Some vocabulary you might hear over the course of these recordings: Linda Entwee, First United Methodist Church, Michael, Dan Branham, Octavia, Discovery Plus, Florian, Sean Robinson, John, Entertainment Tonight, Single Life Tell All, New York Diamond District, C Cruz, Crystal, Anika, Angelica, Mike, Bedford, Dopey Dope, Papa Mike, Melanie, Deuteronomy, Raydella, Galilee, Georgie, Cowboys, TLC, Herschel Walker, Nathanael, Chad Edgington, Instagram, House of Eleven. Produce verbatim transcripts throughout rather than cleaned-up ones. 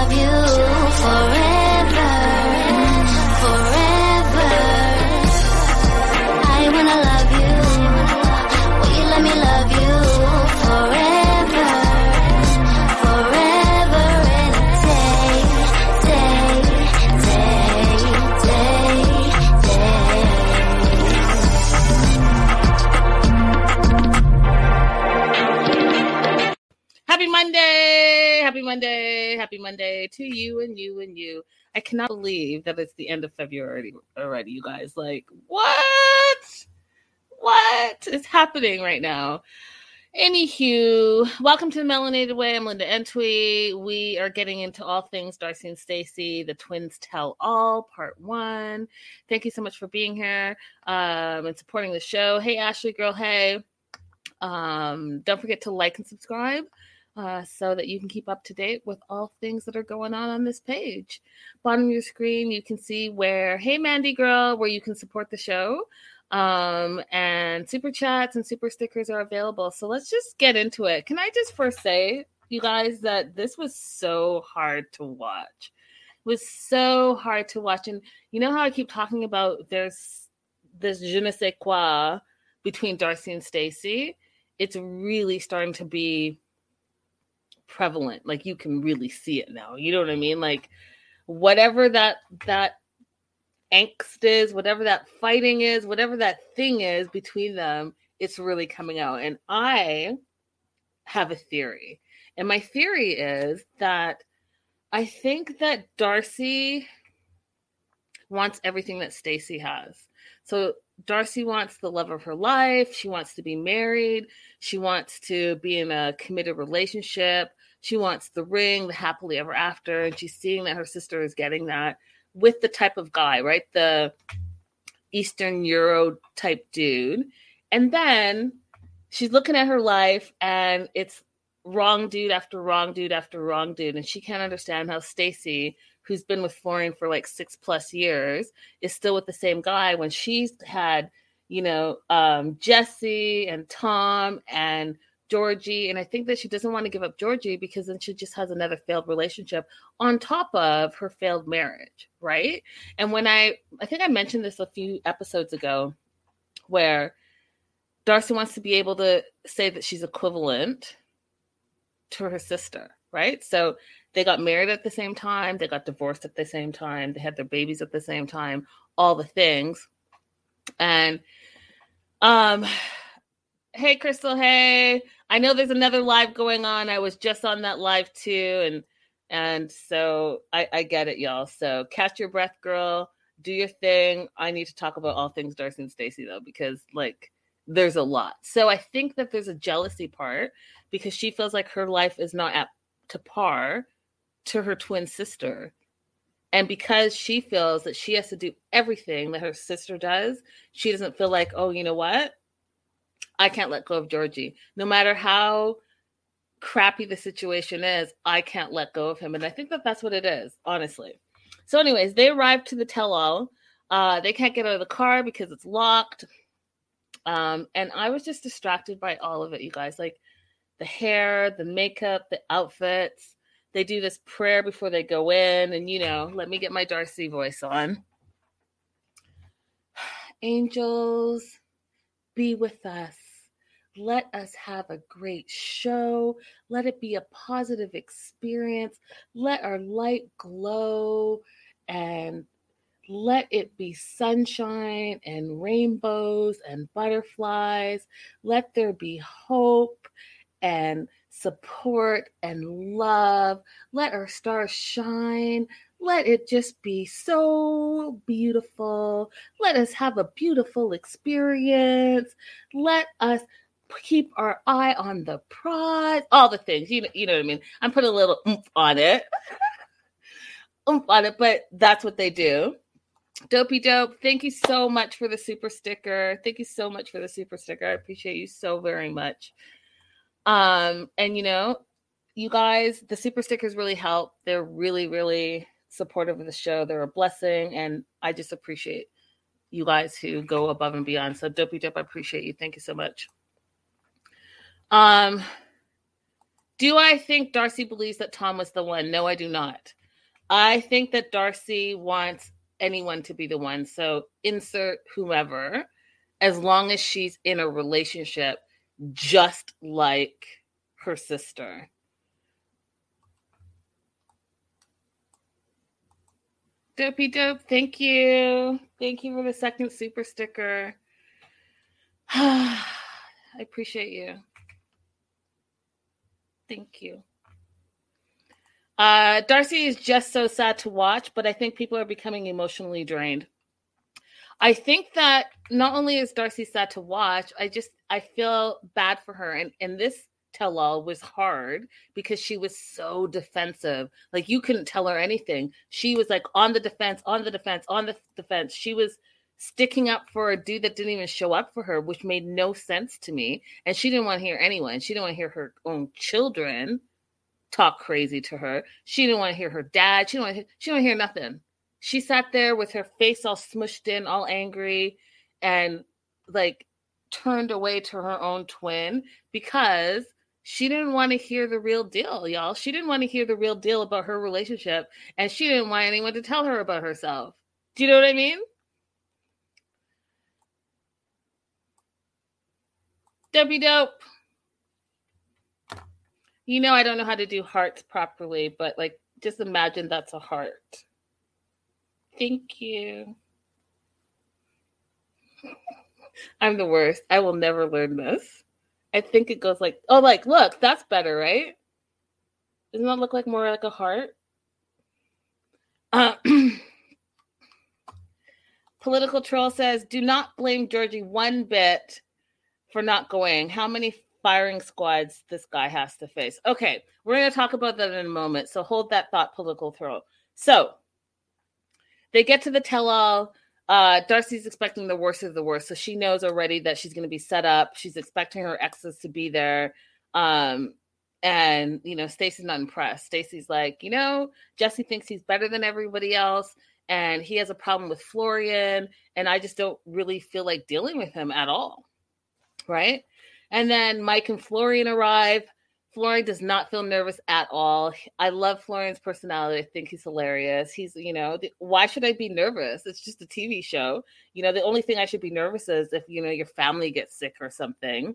love you forever, forever. I wanna love you. Will you let me love you forever, forever and a day, day, day, day, day. Happy Monday. Happy Monday. Happy Monday to you and you and you. I cannot believe that it's the end of February already, you guys. Like, what? What is happening right now? Anywho, welcome to the Melanated Way. I'm Linda Entwee. We are getting into all things Darcy and Stacey, The Twins Tell All, Part One. Thank you so much for being here um, and supporting the show. Hey, Ashley girl. Hey, um, don't forget to like and subscribe. Uh, so that you can keep up to date with all things that are going on on this page. Bottom of your screen, you can see where, hey, Mandy girl, where you can support the show. Um, and super chats and super stickers are available. So let's just get into it. Can I just first say, you guys, that this was so hard to watch. It was so hard to watch. And you know how I keep talking about there's this je ne sais quoi between Darcy and Stacey? It's really starting to be prevalent. Like, you can really see it now. You know what I mean? Like, whatever that that angst is, whatever that fighting is, whatever that thing is between them, it's really coming out. And I have a theory. And my theory is that I think that Darcy wants everything that Stacey has. So Darcy wants the love of her life. She wants to be married. She wants to be in a committed relationship. She wants the ring, the happily ever after. And she's seeing that her sister is getting that with the type of guy, right? The Eastern Euro type dude. And then she's looking at her life and it's wrong dude after wrong dude after wrong dude. And she can't understand how Stacey, who's been with Florian for like six plus years, is still with the same guy when she's had, you know, um, Jesse and Tom and Georgie. And I think that she doesn't want to give up Georgie because then she just has another failed relationship on top of her failed marriage, right? And when I, I think I mentioned this a few episodes ago, where Darcy wants to be able to say that she's equivalent to her sister, right? So they got married at the same time. They got divorced at the same time. They had their babies at the same time, all the things. And, um, hey, Crystal, hey, I know there's another live going on. I was just on that live too. And, and so I, I get it, y'all. So catch your breath, girl, do your thing. I need to talk about all things Darcy and Stacey though, because like, there's a lot. So I think that there's a jealousy part because she feels like her life is not at to par to her twin sister. And because she feels that she has to do everything that her sister does, she doesn't feel like, oh, you know what? I can't let go of Georgie. No matter how crappy the situation is, I can't let go of him. And I think that that's what it is, honestly. So anyways, they arrive to the tell-all. Uh, they can't get out of the car because it's locked. Um, and I was just distracted by all of it, you guys. Like, the hair, the makeup, the outfits. They do this prayer before they go in. And, you know, let me get my Darcy voice on. Angels, be with us. Let us have a great show. Let it be a positive experience. Let our light glow and let it be sunshine and rainbows and butterflies. Let there be hope and support and love. Let our stars shine. Let it just be so beautiful. Let us have a beautiful experience. Let us keep our eye on the prize. All the things, you know, you know what I mean? I'm putting a little oomph on it. oomph on it, but that's what they do. Dopey Dope, thank you so much for the super sticker. Thank you so much for the super sticker. I appreciate you so very much. Um, and you know, you guys, the super stickers really help. They're really, really supportive of the show. They're a blessing. And I just appreciate you guys who go above and beyond. So Dopey Dope, I appreciate you. Thank you so much. Um, Do I think Darcy believes that Tom was the one? No, I do not. I think that Darcy wants anyone to be the one. So insert whomever, as long as she's in a relationship, just like her sister. Dopey Dope, thank you. Thank you for the second super sticker. I appreciate you. Thank you. Uh, Darcy is just so sad to watch, but I think people are becoming emotionally drained. I think that not only is Darcy sad to watch, I just, I feel bad for her. And, and this tell-all was hard because she was so defensive. Like, you couldn't tell her anything. She was like on the defense, on the defense, on the defense. She was sticking up for a dude that didn't even show up for her, which made no sense to me. And she didn't want to hear anyone. She didn't want to hear her own children talk crazy to her. She didn't want to hear her dad. She didn't want to hear, she didn't want to hear nothing. She sat there with her face all smushed in, all angry, and like turned away to her own twin because she didn't want to hear the real deal, y'all. She didn't want to hear the real deal about her relationship, and she didn't want anyone to tell her about herself. Do you know what I mean? Dopey Dope. You know I don't know how to do hearts properly, but like just imagine that's a heart. Thank you. I'm the worst. I will never learn this. I think it goes like, oh, like, look, that's better, right? Doesn't that look like more like a heart? Uh, Political Troll says, do not blame Georgie one bit for not going. How many firing squads this guy has to face? Okay, we're going to talk about that in a moment. So hold that thought, Political Troll. So they get to the tell-all. Uh, Darcy's expecting the worst of the worst. So she knows already that she's going to be set up. She's expecting her exes to be there. Um, and, you know, Stacey's not impressed. Stacey's like, you know, Jesse thinks he's better than everybody else. And he has a problem with Florian. And I just don't really feel like dealing with him at all. Right? And then Mike and Florian arrive. Florian does not feel nervous at all. I love Florian's personality. I think he's hilarious. He's, you know, the, why should I be nervous? It's just a T V show. You know, the only thing I should be nervous is if, you know, your family gets sick or something.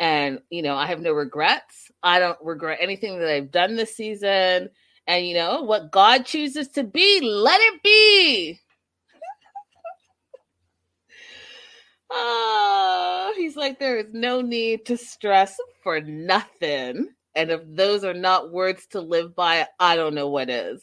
And, you know, I have no regrets. I don't regret anything that I've done this season. And, you know, what God chooses to be, let it be. Oh, he's like, there is no need to stress for nothing. And if those are not words to live by, I don't know what is.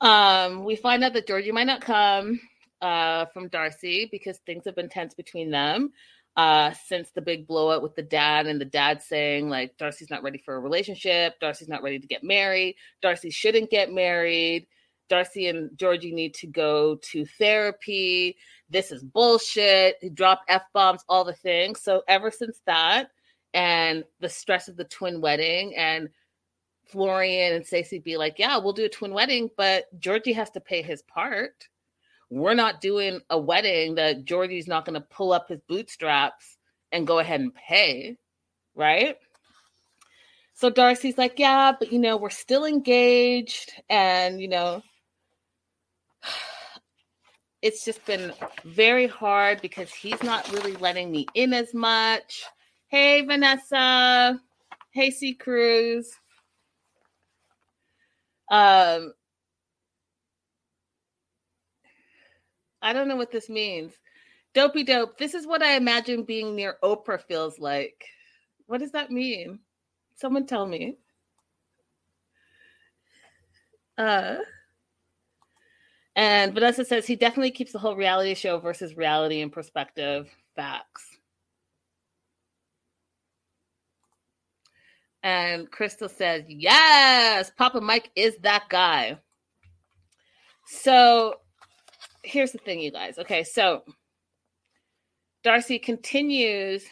Um, we find out that Georgie might not come uh, from Darcy because things have been tense between them uh, since the big blowout with the dad and the dad saying, like, Darcy's not ready for a relationship. Darcy's not ready to get married. Darcy shouldn't get married. Darcy and Georgie need to go to therapy. This is bullshit. Drop F-bombs, all the things. So ever since that and the stress of the twin wedding and Florian and Stacey be like, yeah, we'll do a twin wedding, but Georgie has to pay his part. We're not doing a wedding that Georgie's not going to pull up his bootstraps and go ahead and pay, right? So Darcy's like, yeah, but, you know, we're still engaged and, you know, it's just been very hard because he's not really letting me in as much. Hey, Vanessa. Hey, C Cruz. Um, I don't know what this means. Dopey Dope. This is what I imagine being near Oprah feels like. What does that mean? Someone tell me. Uh. And Vanessa says he definitely keeps the whole reality show versus reality in perspective. Facts. And Crystal says, yes, Papa Mike is that guy. So here's the thing, you guys. Okay, so Darcy continues.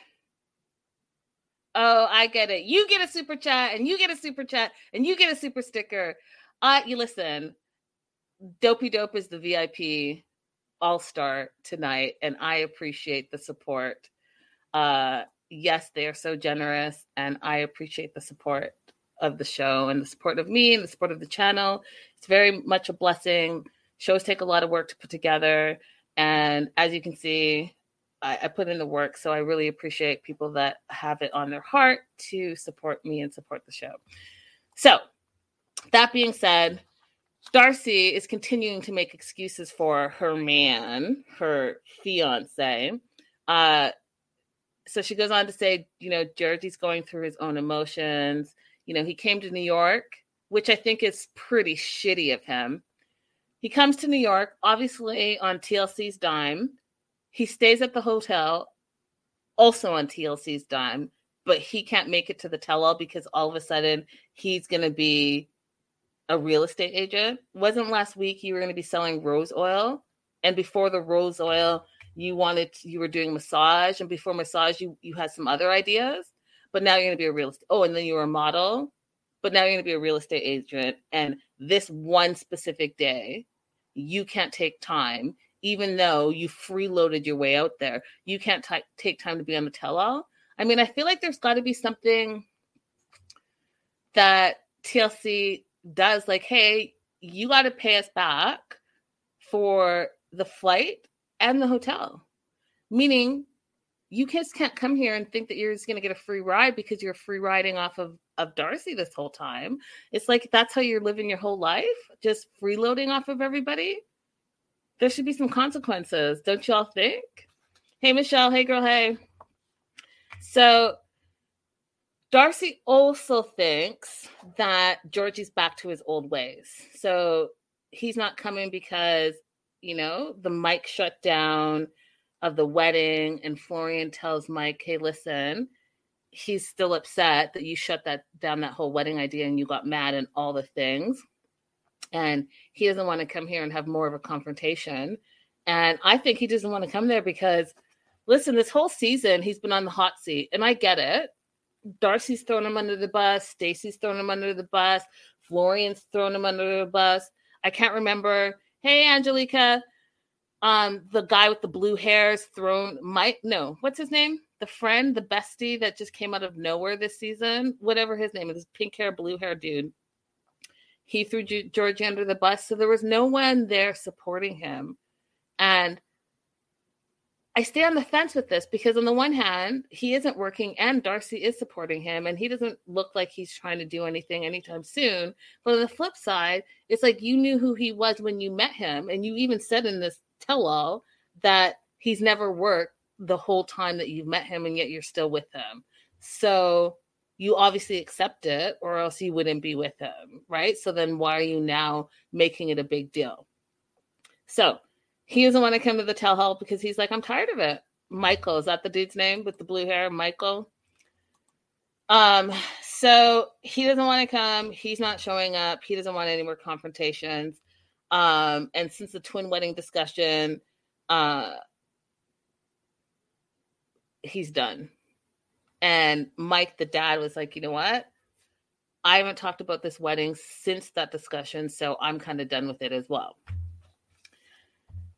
Oh, I get it. You get a super chat and you get a super chat and you get a super sticker. Uh, you listen. Dopey Dope is the V I P all-star tonight, and I appreciate the support. Uh, yes, they are so generous, and I appreciate the support of the show and the support of me and the support of the channel. It's very much a blessing. Shows take a lot of work to put together, and as you can see, I, I put in the work, so I really appreciate people that have it on their heart to support me and support the show. So, that being said, Darcy is continuing to make excuses for her man, her fiancé. Uh, so she goes on to say, you know, Georgie's going through his own emotions. You know, he came to New York, which I think is pretty shitty of him. He comes to New York, obviously on T L C's dime. He stays at the hotel, also on T L C's dime, but he can't make it to the tell-all because all of a sudden he's going to be a real estate agent. Wasn't last week you were going to be selling rose oil, and before the rose oil you wanted to, you were doing massage, and before massage you you had some other ideas, but now you're going to be a real estate. Oh, and then you were a model, but now you're going to be a real estate agent. And this one specific day, you can't take time, even though you freeloaded your way out there. You can't t- take time to be on the tell-all. I mean, I feel like there's got to be something that T L C does, like, hey, you got to pay us back for the flight and the hotel. Meaning, you just can't come here and think that you're just going to get a free ride because you're free riding off of, of Darcy this whole time. It's like, that's how you're living your whole life, just freeloading off of everybody. There should be some consequences, don't y'all think? Hey, Michelle. Hey, girl. Hey. So Darcy also thinks that Georgie's back to his old ways. So he's not coming because, you know, the Mike shut down of the wedding, and Florian tells Mike, hey, listen, he's still upset that you shut that down, that whole wedding idea, and you got mad and all the things. And he doesn't want to come here and have more of a confrontation. And I think he doesn't want to come there because, listen, this whole season, he's been on the hot seat, and I get it. Darcy's thrown him under the bus. Stacey's thrown him under the bus. Florian's thrown him under the bus. I can't remember. Hey, Angelica. Um, the guy with the blue hair's thrown Mike. No, what's his name? The friend, the bestie that just came out of nowhere this season. Whatever his name is, pink hair, blue hair dude. He threw G- Georgie under the bus. So there was no one there supporting him. And I stay on the fence with this because on the one hand, he isn't working and Darcy is supporting him, and he doesn't look like he's trying to do anything anytime soon. But on the flip side, it's like you knew who he was when you met him, and you even said in this tell-all that he's never worked the whole time that you've met him, and yet you're still with him. So you obviously accept it, or else you wouldn't be with him, right? So then why are you now making it a big deal? So he doesn't want to come to the tell-all because he's like, I'm tired of it. Michael, is that the dude's name with the blue hair? Michael. Um, so he doesn't want to come. He's not showing up. He doesn't want any more confrontations. Um, and since the twin wedding discussion, uh, he's done. And Mike, the dad, was like, you know what? I haven't talked about this wedding since that discussion, so I'm kind of done with it as well.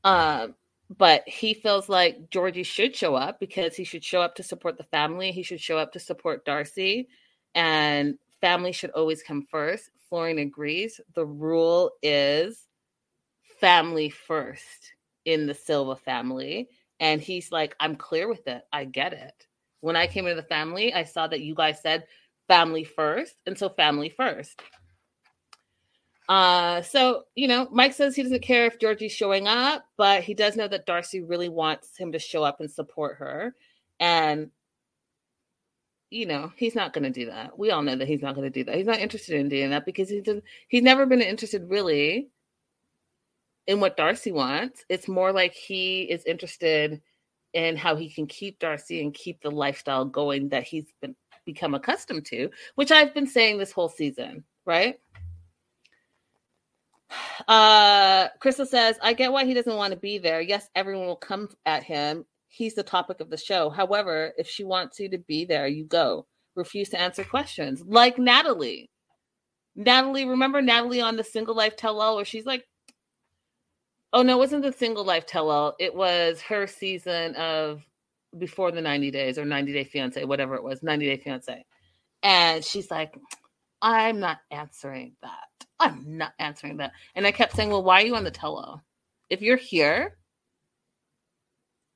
Um, but he feels like Georgie should show up because he should show up to support the family. He should show up to support Darcy, and family should always come first. Florian agrees. The rule is family first in the Silva family. And he's like, I'm clear with it. I get it. When I came into the family, I saw that you guys said family first. And so family first. Uh, so, you know, Mike says he doesn't care if Georgie's showing up, but he does know that Darcy really wants him to show up and support her. And, you know, he's not going to do that. We all know that he's not going to do that. He's not interested in doing that because he doesn't, he's never been interested really in what Darcy wants. It's more like he is interested in how he can keep Darcy and keep the lifestyle going that he's been become accustomed to, which I've been saying this whole season, right? Uh, Crystal says, I get why he doesn't want to be there. Yes, everyone will come at him. He's the topic of the show. However, if she wants you to be there, you go. Refuse to answer questions. Like Natalie. Natalie, remember Natalie on the Single Life Tell All where she's like, oh no, it wasn't the Single Life Tell All. It was her season of Before the ninety Days or ninety Day Fiancé, whatever it was, ninety Day Fiancé. And she's like, I'm not answering that. I'm not answering that. And I kept saying, well, why are you on the tell-all? If you're here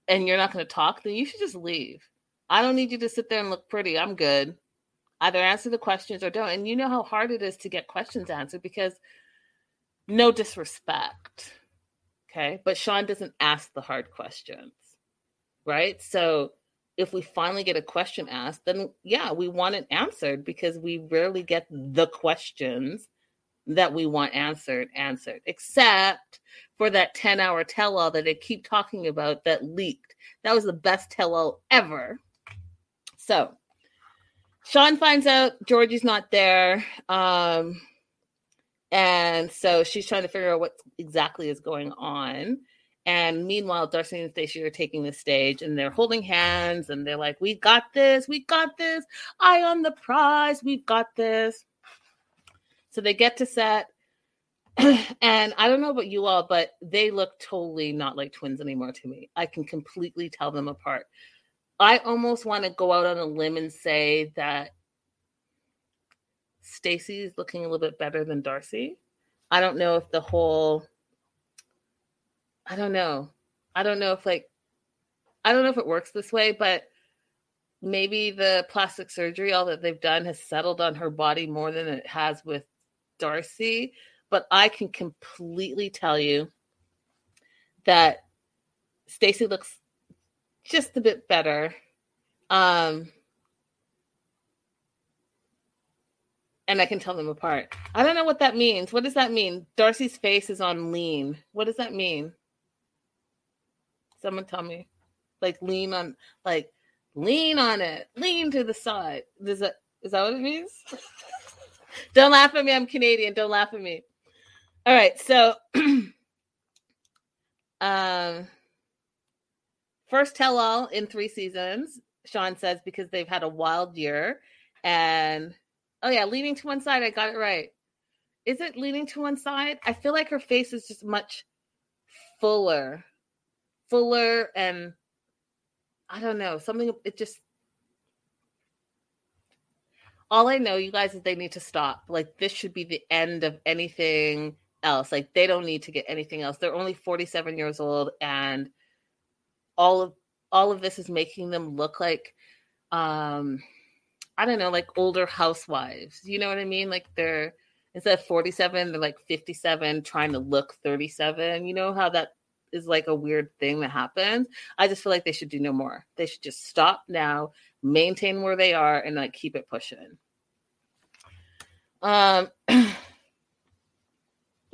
and you're not going to talk, then you should just leave. I don't need you to sit there and look pretty. I'm good. Either answer the questions or don't. And you know how hard it is to get questions answered because no disrespect. Okay. But Sean doesn't ask the hard questions. Right. So if we finally get a question asked, then yeah, we want it answered because we rarely get the questions that we want answered, answered, except for that ten hour tell-all that they keep talking about that leaked. That was the best tell-all ever. So Sean finds out Georgie's not there. Um, and so she's trying to figure out what exactly is going on. And meanwhile, Darcy and Stacey are taking the stage and they're holding hands and they're like, we got this, we got this. I on the prize, we got this. So they get to set. And I don't know about you all, but they look totally not like twins anymore to me. I can completely tell them apart. I almost want to go out on a limb and say that Stacey is looking a little bit better than Darcy. I don't know if the whole, I don't know. I don't know if like, I don't know if it works this way, but maybe the plastic surgery, all that they've done has settled on her body more than it has with Darcy. But I can completely tell you that Stacey looks just a bit better. Um, and I can tell them apart. I don't know what that means. What does that mean? Darcy's face is on lean. What does that mean? Someone tell me. Like lean on, like lean on it. Lean to the side. Does that, is that what it means? Don't laugh at me. I'm Canadian. Don't laugh at me. All right. So, um, first tell-all in three seasons, Sean says, because they've had a wild year. And, oh, yeah, leaning to one side. I got it right. Is it leaning to one side? I feel like her face is just much fuller. Fuller and, I don't know, something, it just, all I know, you guys, is they need to stop. Like, this should be the end of anything else. Like, they don't need to get anything else. They're only forty-seven years old, and All of all of this is making them look like, um, I don't know, like older housewives. You know what I mean? Like they're, instead of forty-seven, they're like fifty-seven, trying to look thirty-seven. You know how that is like a weird thing that happens? I just feel like they should do no more. They should just stop now, maintain where they are, and like keep it pushing. Um.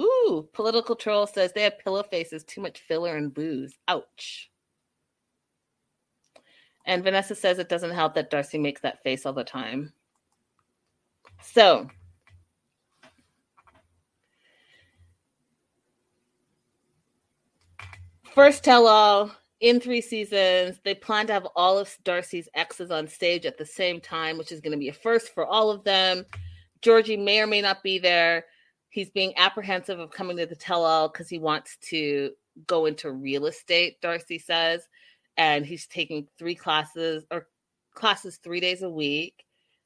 Ooh, Political Troll says they have pillow faces, too much filler and booze. Ouch. And Vanessa says it doesn't help that Darcy makes that face all the time. So, first tell-all in three seasons, they plan to have all of Darcy's exes on stage at the same time, which is going to be a first for all of them. Georgie may or may not be there. He's being apprehensive of coming to the tell-all because he wants to go into real estate, Darcy says. And he's taking three classes or classes three days a week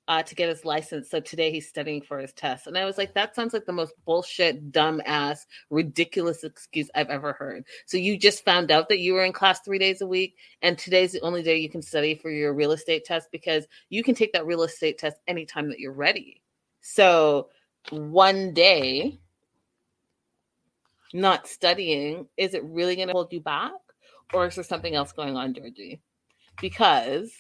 uh, to get his license. So today he's studying for his test. And I was like, that sounds like the most bullshit, dumbass, ridiculous excuse I've ever heard. So you just found out that you were in class three days a week. And today's the only day you can study for your real estate test because you can take that real estate test anytime that you're ready. So one day not studying, is it really going to hold you back? Or is there something else going on, Georgie? Because,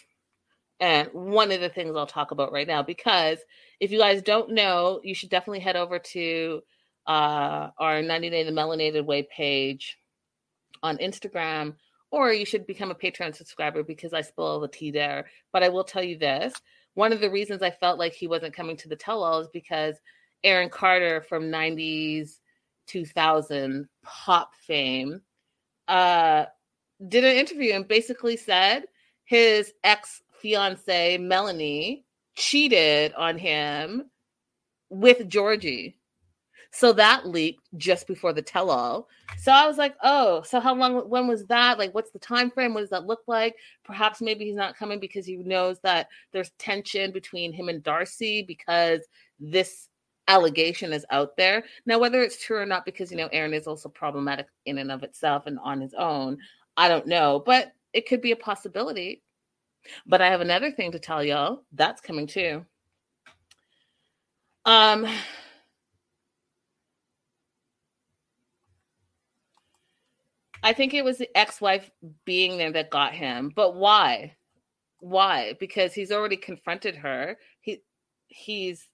and one of the things I'll talk about right now, because if you guys don't know, you should definitely head over to uh, our ninety day The Melanated Way page on Instagram, or you should become a Patreon subscriber because I spill all the tea there. But I will tell you this. One of the reasons I felt like he wasn't coming to the tell-all is because Aaron Carter from nineties, two thousand pop fame, uh, did an interview and basically said his ex-fiancée, Melanie, cheated on him with Georgie. So that leaked just before the tell-all. So I was like, oh, so how long, when was that? Like, what's the time frame? What does that look like? Perhaps maybe he's not coming because he knows that there's tension between him and Darcy because this allegation is out there. Now, whether it's true or not, because, you know, Aaron is also problematic in and of itself and on his own, I don't know, but it could be a possibility. But I have another thing to tell y'all. That's coming too. Um, I think it was the ex-wife being there that got him. But why? Why? Because he's already confronted her. He he's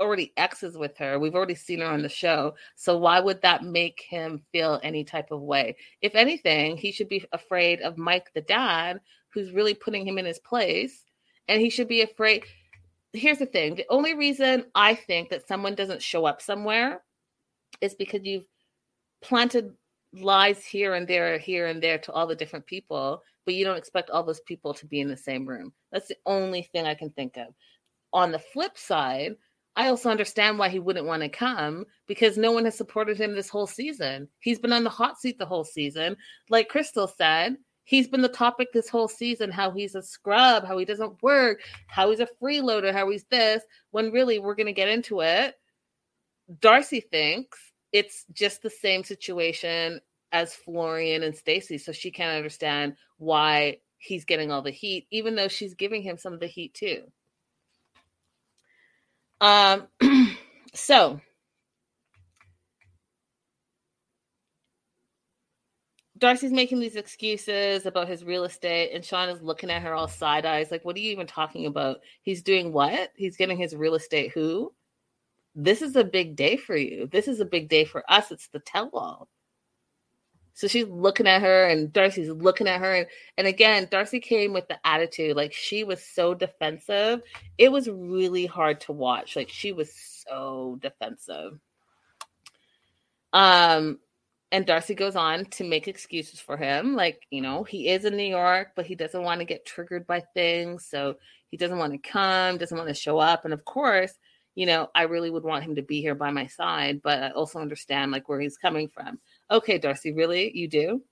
already exes with her. We've already seen her on the show. So why would that make him feel any type of way? If anything, he should be afraid of Mike, the dad, who's really putting him in his place. And he should be afraid. Here's the thing. The only reason I think that someone doesn't show up somewhere is because you've planted lies here and there, here and there to all the different people, but you don't expect all those people to be in the same room. That's the only thing I can think of. On the flip side, I also understand why he wouldn't want to come because no one has supported him this whole season. He's been on the hot seat the whole season. Like Crystal said, he's been the topic this whole season, how he's a scrub, how he doesn't work, how he's a freeloader, how he's this, when really we're going to get into it. Darcy thinks it's just the same situation as Florian and Stacey, so she can't understand why he's getting all the heat, even though she's giving him some of the heat too. Um, so Darcy's making these excuses about his real estate, and Sean is looking at her all side eyes, like, what are you even talking about? He's doing what? He's getting his real estate who? This is a big day for you. This is a big day for us. It's the tell-all. So she's looking at her, and Darcy's looking at her. And, and again, Darcy came with the attitude. Like, she was so defensive. It was really hard to watch. Like, she was so defensive. Um, and Darcy goes on to make excuses for him. Like, you know, he is in New York, but he doesn't want to get triggered by things. So he doesn't want to come, doesn't want to show up. And, of course, you know, I really would want him to be here by my side, but I also understand, like, where he's coming from. Okay, Darcy, really? You do?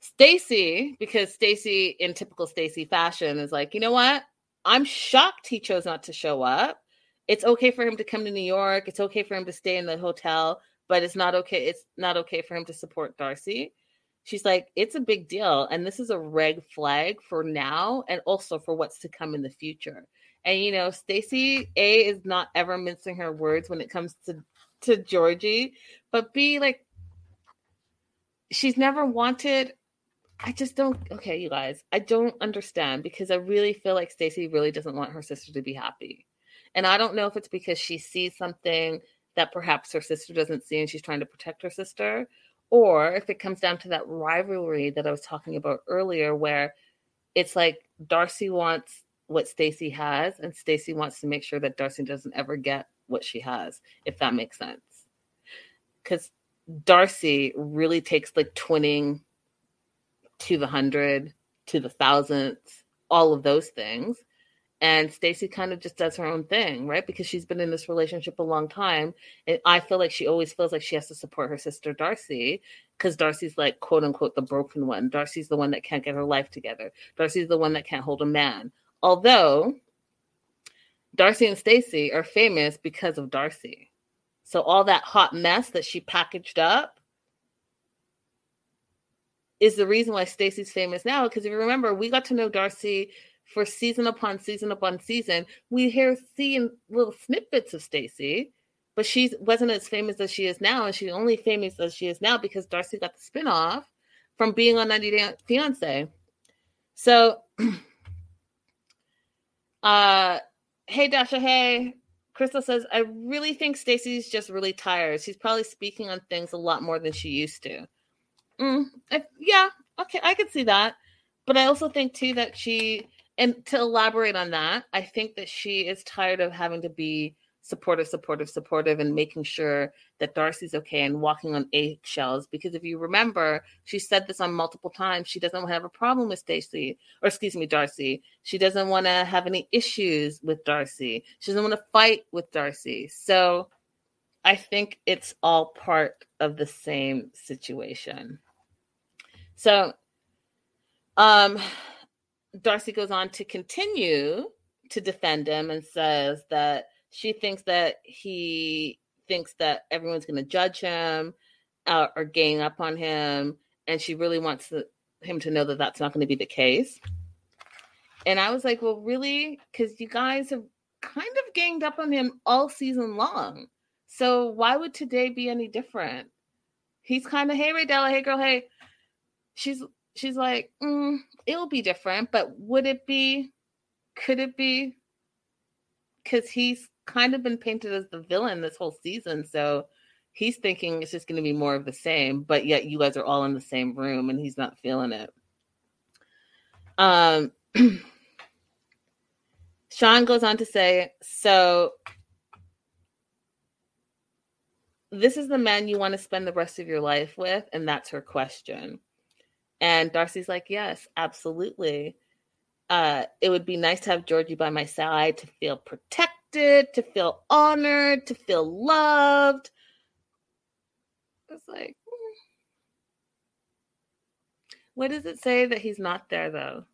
Stacey, because Stacey, in typical Stacey fashion, is like, you know what? I'm shocked he chose not to show up. It's okay for him to come to New York. It's okay for him to stay in the hotel, but it's not okay. It's not okay for him to support Darcy. She's like, it's a big deal, and this is a red flag for now and also for what's to come in the future. And, you know, Stacey, A, is not ever mincing her words when it comes to, to Georgie. But B, like, she's never wanted. I just don't. Okay, you guys, I don't understand, because I really feel like Stacey really doesn't want her sister to be happy. And I don't know if it's because she sees something that perhaps her sister doesn't see and she's trying to protect her sister. Or if it comes down to that rivalry that I was talking about earlier, where it's like Darcy wants what Stacey has, and Stacey wants to make sure that Darcy doesn't ever get what she has, if that makes sense. Because Darcy really takes like twinning to the hundred, to the thousandth, all of those things. And Stacey kind of just does her own thing, right? Because she's been in this relationship a long time. And I feel like she always feels like she has to support her sister Darcy, because Darcy's like, quote unquote, the broken one. Darcy's the one that can't get her life together. Darcy's the one that can't hold a man. Although Darcy and Stacey are famous because of Darcy. So all that hot mess that she packaged up is the reason why Stacey's famous now. Because if you remember, we got to know Darcy for season upon season upon season. We hear seeing little snippets of Stacey, but she wasn't as famous as she is now. And she's only famous as she is now because Darcy got the spinoff from being on ninety day fiancé. So... Uh, hey, Dasha, hey. Crystal says, I really think Stacey's just really tired. She's probably speaking on things a lot more than she used to. Mm, I, yeah, okay, I could see that. But I also think, too, that she, and to elaborate on that, I think that she is tired of having to be supportive, supportive, supportive, and making sure that Darcy's okay and walking on eggshells. Because if you remember, she said this on multiple times. She doesn't have a problem with Stacey, or excuse me, Darcy. She doesn't want to have any issues with Darcy. She doesn't want to fight with Darcy. So I think it's all part of the same situation. So um, Darcy goes on to continue to defend him and says that she thinks that he thinks that everyone's going to judge him uh, or gang up on him. And she really wants to, him to know that that's not going to be the case. And I was like, well, really? Because you guys have kind of ganged up on him all season long. So why would today be any different? He's kind of, hey, Raydella, hey, girl, hey. She's she's like, mm, it'll be different, but would it be? Could it be? Because he's kind of been painted as the villain this whole season. So he's thinking it's just going to be more of the same, but yet you guys are all in the same room and he's not feeling it. Um, Sean goes on to say, so this is the man you want to spend the rest of your life with? And that's her question. And Darcy's like, yes, absolutely. Uh, it would be nice to have Georgie by my side, to feel protected, to feel honored, to feel loved. It's like, what does it say that he's not there, though?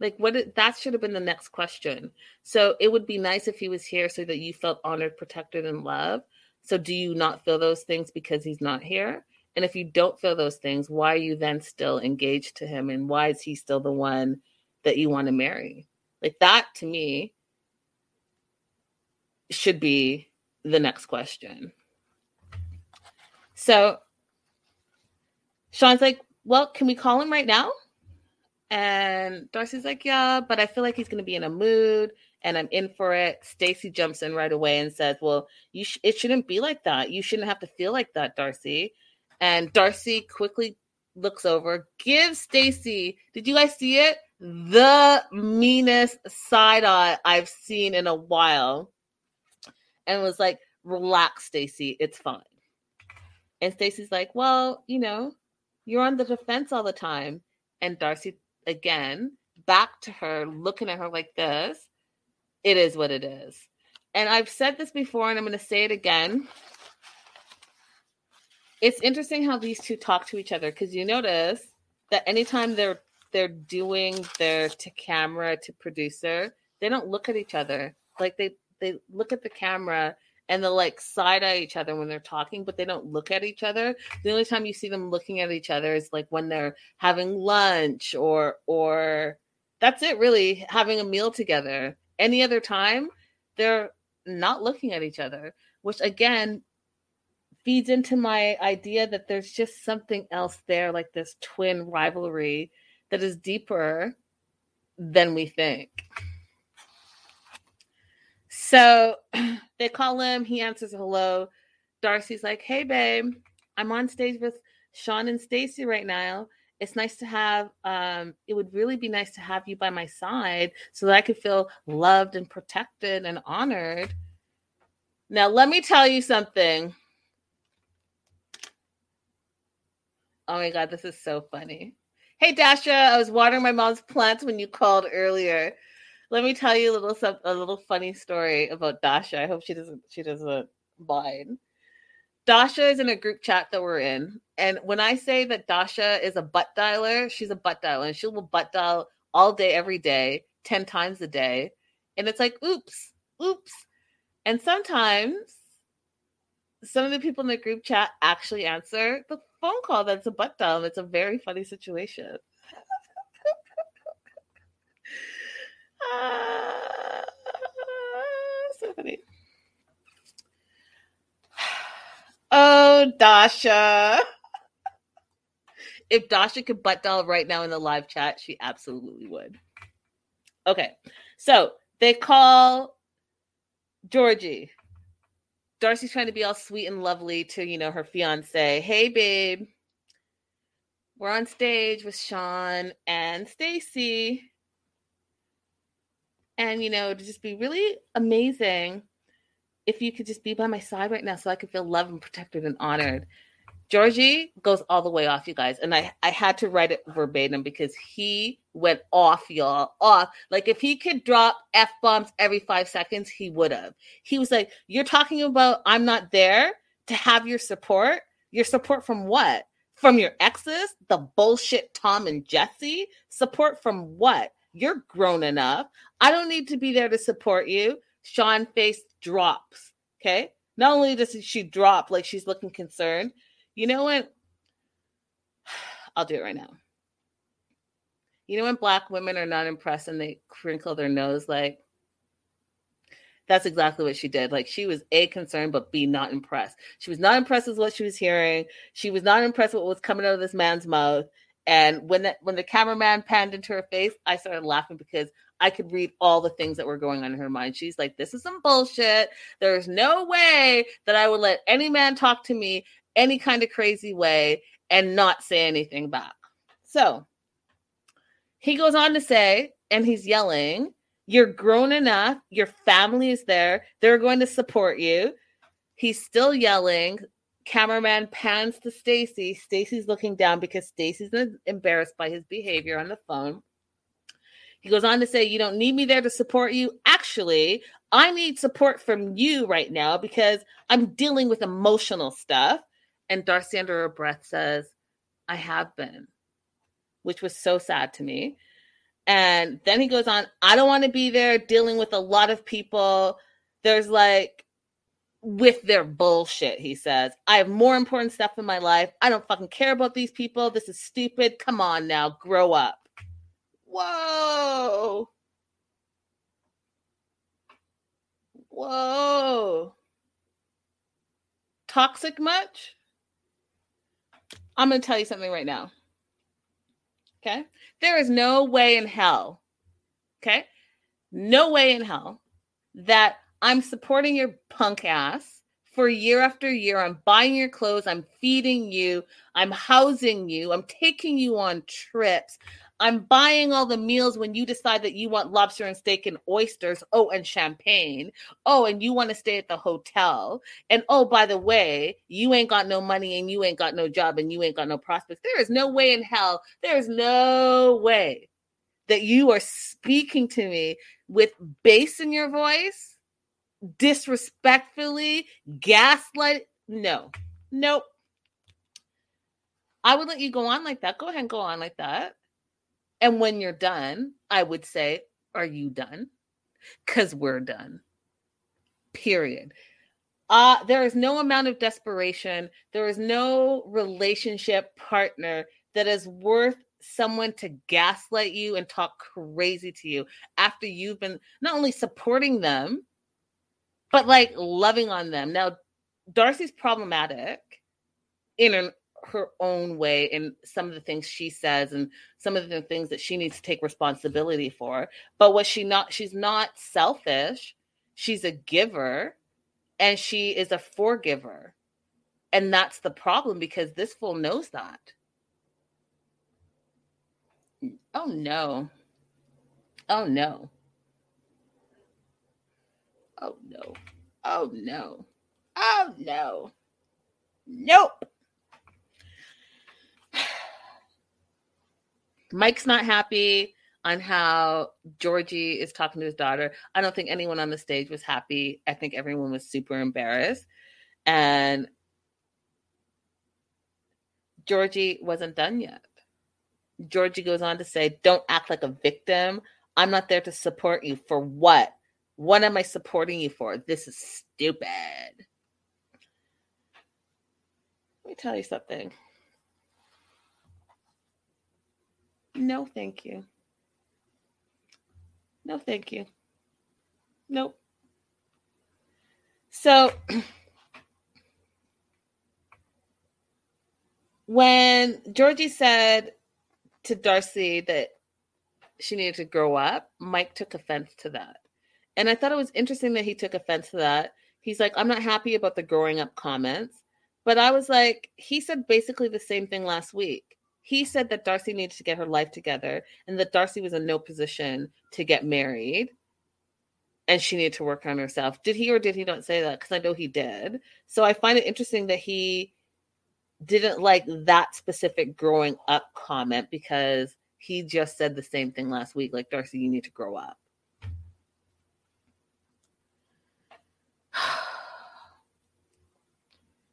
Like, what? It, that should have been the next question. So it would be nice if he was here so that you felt honored, protected, and loved. So do you not feel those things because he's not here? And if you don't feel those things, why are you then still engaged to him? And why is he still the one that you want to marry? Like, that, to me, should be the next question. So Sean's like, well, can we call him right now? And Darcy's like, yeah, but I feel like he's going to be in a mood and I'm in for it. Stacey jumps in right away and says, well, you sh- it shouldn't be like that. You shouldn't have to feel like that, Darcy. And Darcy quickly looks over, gives Stacey, did you guys see it? The meanest side eye I've seen in a while. And was like, relax, Stacey, it's fine. And Stacey's like, well, you know, you're on the defense all the time. And Darcy, again, back to her, looking at her like this. It is what it is. And I've said this before, and I'm going to say it again. It's interesting how these two talk to each other, because you notice that anytime they're they're doing their to camera to producer, they don't look at each other. Like they they look at the camera and they'll like side eye each other when they're talking, but they don't look at each other. The only time you see them looking at each other is like when they're having lunch or or that's it, really, having a meal together. Any other time, they're not looking at each other, which again feeds into my idea that there's just something else there, like this twin rivalry that is deeper than we think. So they call him, he answers hello. Darcy's like, hey babe, I'm on stage with Sean and Stacey right now. It's nice to have, um, it would really be nice to have you by my side so that I could feel loved and protected and honored. Now, let me tell you something. Oh my God, this is so funny. Hey, Dasha, I was watering my mom's plants when you called earlier. Let me tell you a little a little funny story about Dasha. I hope she doesn't she doesn't mind. Dasha is in a group chat that we're in, and when I say that Dasha is a butt dialer, she's a butt dialer, and she will butt dial all day, every day, ten times a day, and it's like, oops, oops. And sometimes some of the people in the group chat actually answer the phone call that's a butt dial. It's a very funny situation. uh, so funny. Oh, Dasha. If Dasha could butt dial right now in the live chat, she absolutely would. Okay, so they call Georgie. Darcy's trying to be all sweet and lovely to, you know, her fiance. Hey, babe, we're on stage with Sean and Stacey. And, you know, it'd just be really amazing if you could just be by my side right now so I could feel loved and protected and honored. Georgie goes all the way off, you guys. And I, I had to write it verbatim because he went off, y'all, off. Like, if he could drop F-bombs every five seconds, he would have. He was like, you're talking about I'm not there to have your support? Your support from what? From your exes? The bullshit Tom and Jesse? Support from what? You're grown enough. I don't need to be there to support you. Sean face drops, okay? Not only does she drop, like, she's looking concerned. You know what? I'll do it right now. You know when Black women are not impressed and they crinkle their nose? Like, that's exactly what she did. Like, she was A, concerned, but B, not impressed. She was not impressed with what she was hearing. She was not impressed with what was coming out of this man's mouth. And when the, when the cameraman panned into her face, I started laughing because I could read all the things that were going on in her mind. She's like, this is some bullshit. There's no way that I would let any man talk to me any kind of crazy way and not say anything back. So he goes on to say, and he's yelling, you're grown enough. Your family is there. They're going to support you. He's still yelling. Cameraman pans to Stacey. Stacey's looking down because Stacey's embarrassed by his behavior on the phone. He goes on to say, you don't need me there to support you. Actually, I need support from you right now because I'm dealing with emotional stuff. And Darcy, under her breath, says, I have been, which was so sad to me. And then he goes on, I don't want to be there dealing with a lot of people. There's like, with their bullshit, he says. I have more important stuff in my life. I don't fucking care about these people. This is stupid. Come on now, grow up. Whoa. Whoa. Toxic much? I'm going to tell you something right now. Okay? There is no way in hell, okay? No way in hell that I'm supporting your punk ass for year after year. I'm buying your clothes. I'm feeding you. I'm housing you. I'm taking you on trips. I'm buying all the meals when you decide that you want lobster and steak and oysters. Oh, and champagne. Oh, and you want to stay at the hotel. And oh, by the way, you ain't got no money and you ain't got no job and you ain't got no prospects. There is no way in hell. There is no way that you are speaking to me with bass in your voice, disrespectfully, gaslight. No, nope. I would let you go on like that. Go ahead and go on like that. And when you're done, I would say, are you done? Because we're done. Period. Uh, there is no amount of desperation. There is no relationship partner that is worth someone to gaslight you and talk crazy to you after you've been not only supporting them, but like loving on them. Now, Darcy's problematic in an her own way and some of the things she says and some of the things that she needs to take responsibility for. But was she not, she's not selfish. She's a giver and she is a forgiver. And that's the problem because this fool knows that. Oh no. Oh no. Oh no. Oh no. Oh no. Nope. Mike's not happy on how Georgie is talking to his daughter. I don't think anyone on the stage was happy. I think everyone was super embarrassed. And Georgie wasn't done yet. Georgie goes on to say, don't act like a victim. I'm not there to support you. For what? What am I supporting you for? This is stupid. Let me tell you something. No, thank you. No, thank you. Nope. So when Georgie said to Darcy that she needed to grow up, Mike took offense to that. And I thought it was interesting that he took offense to that. He's like, I'm not happy about the growing up comments. But I was like, he said basically the same thing last week. He said that Darcy needed to get her life together and that Darcy was in no position to get married and she needed to work on herself. Did he or did he not say that? Because I know he did. So I find it interesting that he didn't like that specific growing up comment because he just said the same thing last week. Like, Darcy, you need to grow up.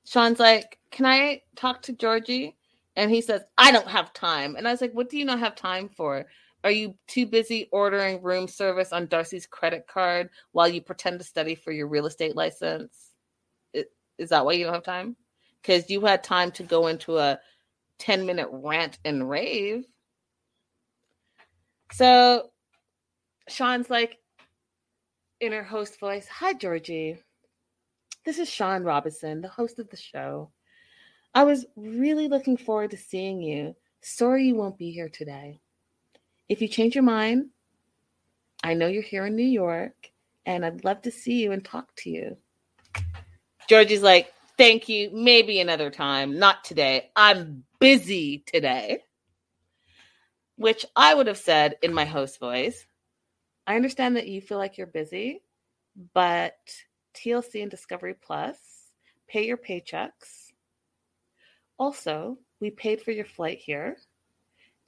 Sean's like, can I talk to Georgie? And he says, I don't have time. And I was like, what do you not have time for? Are you too busy ordering room service on Darcy's credit card while you pretend to study for your real estate license? Is that why you don't have time? Because you had time to go into a ten-minute rant and rave. So Sean's like, in her host voice, hi, Georgie. This is Sean Robinson, the host of the show. I was really looking forward to seeing you. Sorry you won't be here today. If you change your mind, I know you're here in New York, and I'd love to see you and talk to you. Georgie's like, thank you. Maybe another time. Not today. I'm busy today. Which I would have said in my host voice. I understand that you feel like you're busy, but T L C and Discovery Plus pay your paychecks. Also, we paid for your flight here,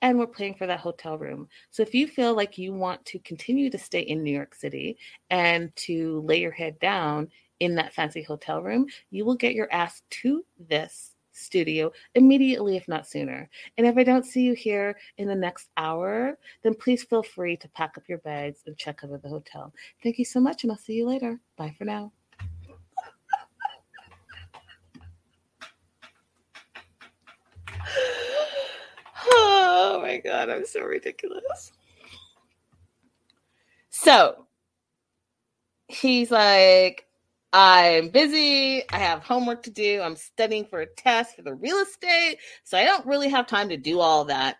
and we're paying for that hotel room. So if you feel like you want to continue to stay in New York City and to lay your head down in that fancy hotel room, you will get your ass to this studio immediately, if not sooner. And if I don't see you here in the next hour, then please feel free to pack up your bags and check out of the hotel. Thank you so much, and I'll see you later. Bye for now. Oh my God, I'm so ridiculous. So he's like, I'm busy. I have homework to do. I'm studying for a test for the real estate. So I don't really have time to do all that.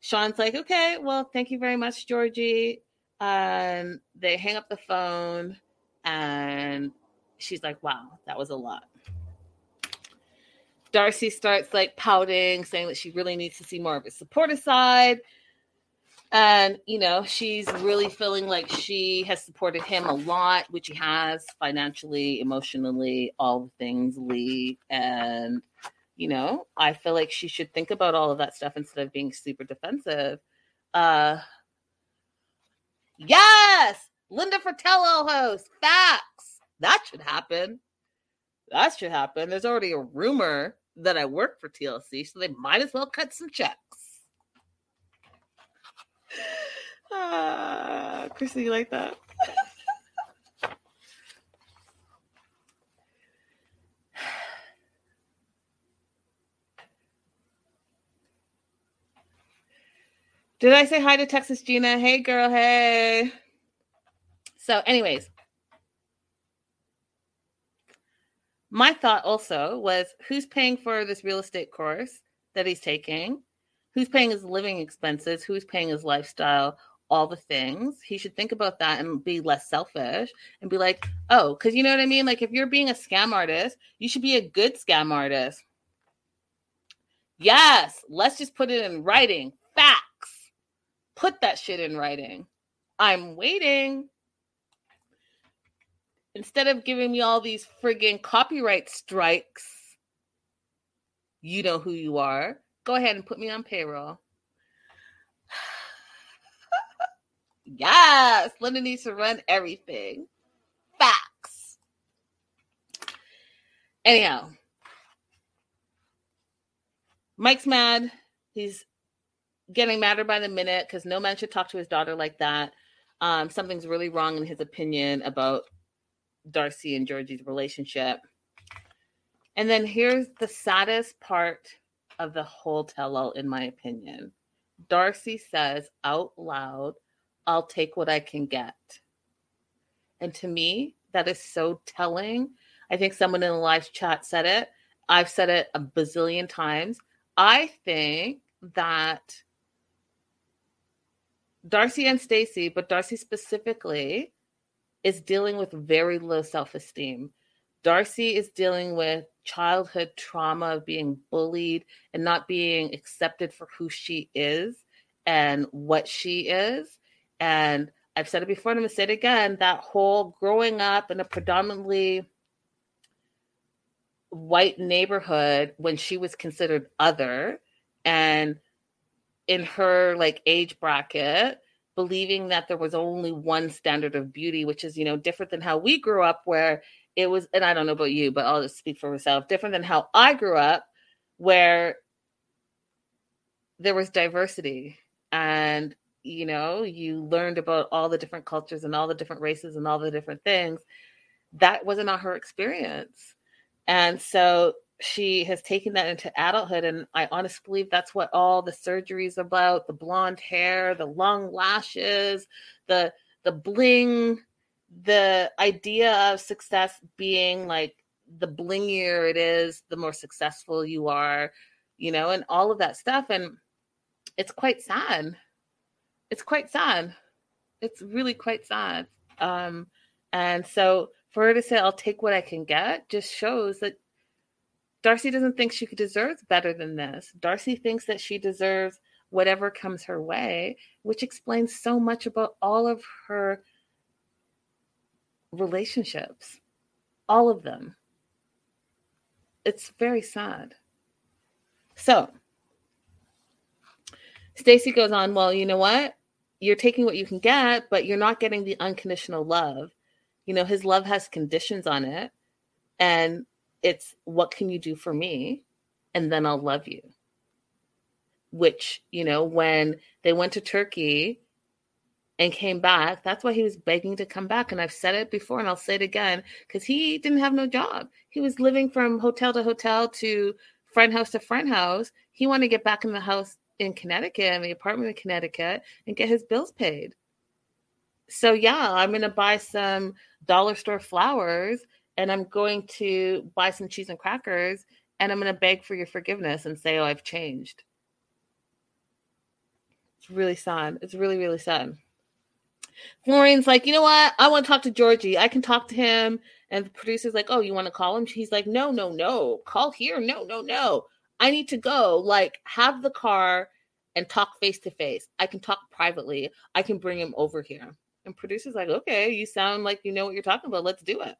Sean's like, okay, well, thank you very much, Georgie. Um, they hang up the phone and she's like, wow, that was a lot. Darcy starts like pouting, saying that she really needs to see more of his supportive side. And, you know, she's really feeling like she has supported him a lot, which he has financially, emotionally, all the things, Lee. And, you know, I feel like she should think about all of that stuff instead of being super defensive. Uh, yes! Linda for tell-all host. Facts. That should happen. That should happen. There's already a rumor that I work for T L C, so they might as well cut some checks. Uh, Crystal, you like that? Did I say hi to Texas Gina? Hey, girl, hey. So, anyways, my thought also was, who's paying for this real estate course that he's taking? Who's paying his living expenses? Who's paying his lifestyle? All the things. He should think about that and be less selfish and be like, oh, because you know what I mean? Like, if you're being a scam artist, you should be a good scam artist. Yes. Let's just put it in writing. Facts. Put that shit in writing. I'm waiting. Instead of giving me all these friggin' copyright strikes, you know who you are. Go ahead and put me on payroll. Yes, Linda needs to run everything. Facts. Anyhow, Mike's mad. He's getting madder by the minute because no man should talk to his daughter like that. Um, something's really wrong in his opinion about Darcy and Georgie's relationship. And then here's the saddest part of the whole tell-all, in my opinion. Darcy says out loud, I'll take what I can get. And to me, that is so telling. I think someone in the live chat said it. I've said it a bazillion times. I think that Darcy and Stacey, but Darcy specifically, is dealing with very low self-esteem. Darcy is dealing with childhood trauma of being bullied and not being accepted for who she is and what she is. And I've said it before, and I'm going to say it again, that whole growing up in a predominantly white neighborhood when she was considered other and in her like age bracket, believing that there was only one standard of beauty, which is, you know, different than how we grew up where it was, and I don't know about you, but I'll just speak for myself, different than how I grew up where there was diversity and, you know, you learned about all the different cultures and all the different races and all the different things. That wasn't not her experience. And so she has taken that into adulthood. And I honestly believe that's what all the surgery is about, the blonde hair, the long lashes, the the bling, the idea of success being like the blingier it is, the more successful you are, you know, and all of that stuff. And it's quite sad. It's quite sad. It's really quite sad. Um, and so for her to say, I'll take what I can get, just shows that Darcy doesn't think she deserves better than this. Darcy thinks that she deserves whatever comes her way, which explains so much about all of her relationships, all of them. It's very sad. So Stacey goes on, well, you know what? You're taking what you can get, but you're not getting the unconditional love. You know, his love has conditions on it. And it's, what can you do for me? And then I'll love you. Which, you know, when they went to Turkey and came back, that's why he was begging to come back. And I've said it before and I'll say it again, because he didn't have no job. He was living from hotel to hotel to friend house to friend house. He wanted to get back in the house in Connecticut, in the apartment in Connecticut, and get his bills paid. So yeah, I'm going to buy some dollar store flowers and I'm going to buy some cheese and crackers and I'm going to beg for your forgiveness and say, oh, I've changed. It's really sad. It's really, really sad. Florian's like, you know what? I want to talk to Georgie. I can talk to him. And the producer's like, oh, you want to call him? He's like, no, no, no. Call here. No, no, no. I need to go. Like, have the car and talk face to face. I can talk privately. I can bring him over here. And producer's like, okay, you sound like you know what you're talking about. Let's do it.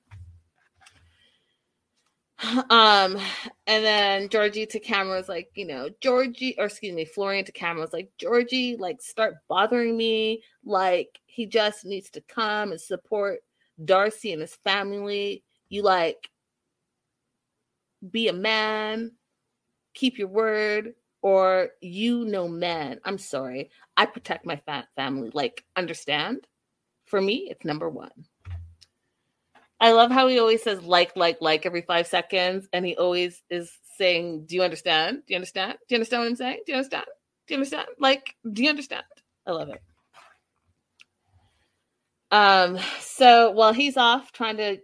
Um, and then Georgie to camera's like, you know, Georgie, or excuse me, Florian to camera's like, Georgie, like, start bothering me. Like, he just needs to come and support Darcy and his family. You, like, be a man, keep your word, or you know, man. I'm sorry. I protect my fat family. Like, understand? For me, it's number one. I love how he always says like, like, like every five seconds. And he always is saying, do you understand? Do you understand? Do you understand what I'm saying? Do you understand? Do you understand? Like, do you understand? I love it. Um, so while he's off trying to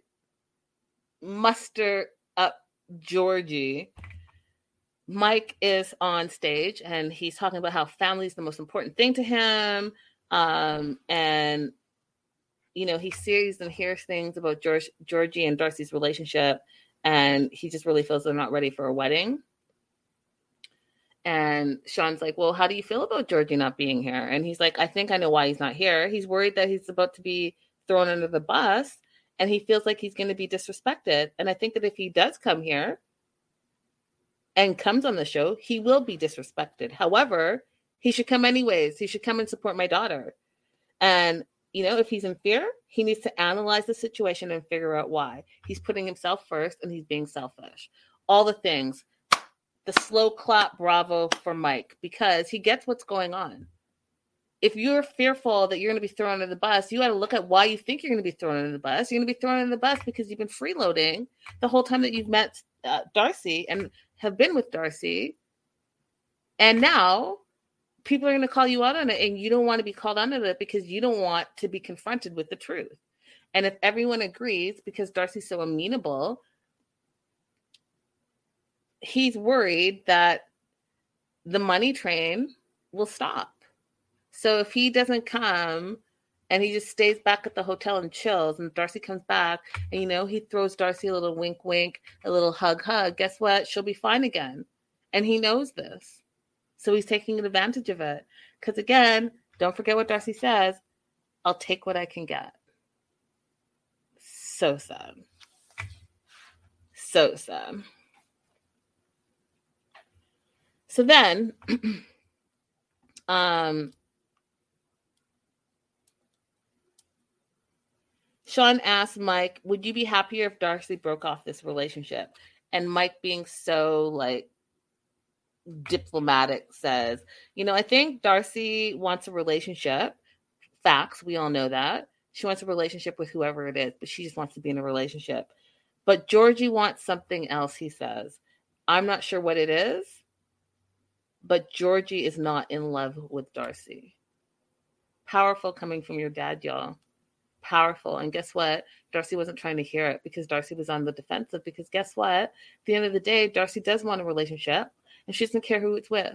muster up Georgie, Mike is on stage and he's talking about how family is the most important thing to him. Um, and you know, he sees and hears things about George, Georgie and Darcy's relationship, and he just really feels they're not ready for a wedding. And Sean's like, well, how do you feel about Georgie not being here? And he's like, I think I know why he's not here. He's worried that he's about to be thrown under the bus, and he feels like he's going to be disrespected. And I think that if he does come here and comes on the show, he will be disrespected. However, he should come anyways. He should come and support my daughter. And you know, if he's in fear, he needs to analyze the situation and figure out why. He's putting himself first and he's being selfish. All the things. The slow clap, bravo for Mike, because he gets what's going on. If you're fearful that you're going to be thrown under the bus, you got to look at why you think you're going to be thrown under the bus. You're going to be thrown under the bus because you've been freeloading the whole time that you've met uh, Darcy and have been with Darcy. And now people are going to call you out on it, and you don't want to be called out on it because you don't want to be confronted with the truth. And if everyone agrees, because Darcy's so amenable, he's worried that the money train will stop. So if he doesn't come and he just stays back at the hotel and chills, and Darcy comes back and, you know, he throws Darcy a little wink, wink, a little hug, hug, guess what? She'll be fine again. And he knows this. So he's taking advantage of it. Because again, don't forget what Darcy says, I'll take what I can get. So sad. Sosa. So then, um, Sean asked Mike, would you be happier if Darcy broke off this relationship? And Mike, being so, like, diplomatic, says, you know, I think Darcy wants a relationship. Facts, we all know that. She wants a relationship with whoever it is, but she just wants to be in a relationship. But Georgie wants something else, he says. I'm not sure what it is, but Georgie is not in love with Darcy. Powerful coming from your dad, y'all. Powerful. And guess what? Darcy wasn't trying to hear it because Darcy was on the defensive. Because guess what? At the end of the day, Darcy does want a relationship and she doesn't care who it's with.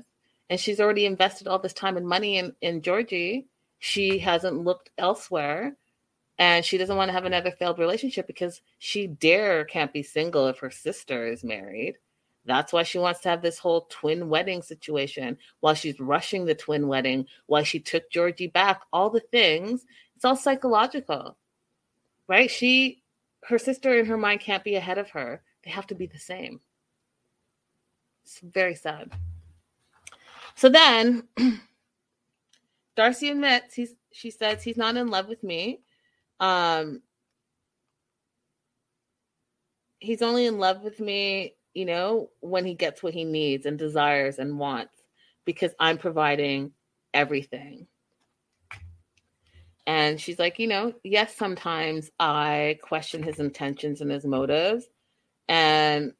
And she's already invested all this time and money in, in Georgie. She hasn't looked elsewhere. And she doesn't want to have another failed relationship because she dare can't be single if her sister is married. That's why she wants to have this whole twin wedding situation while she's rushing the twin wedding, while she took Georgie back, all the things. It's all psychological, right? She, her sister in her mind can't be ahead of her. They have to be the same. It's very sad. So then Darcy admits, he's, she says, he's not in love with me. Um, he's only in love with me, you know, when he gets what he needs and desires and wants, because I'm providing everything. And she's like, you know, yes, sometimes I question his intentions and his motives. And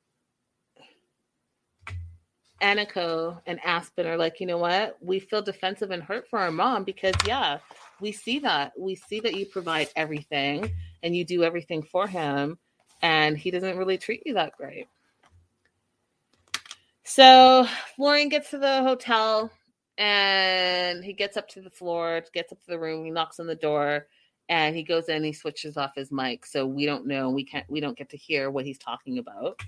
Anika and Aspen are like, you know what? We feel defensive and hurt for our mom because, yeah, we see that. We see that you provide everything and you do everything for him, and he doesn't really treat you that great. So Florian gets to the hotel and he gets up to the floor, gets up to the room, he knocks on the door, and he goes in, he switches off his mic. So we don't know, we can't, we don't get to hear what he's talking about.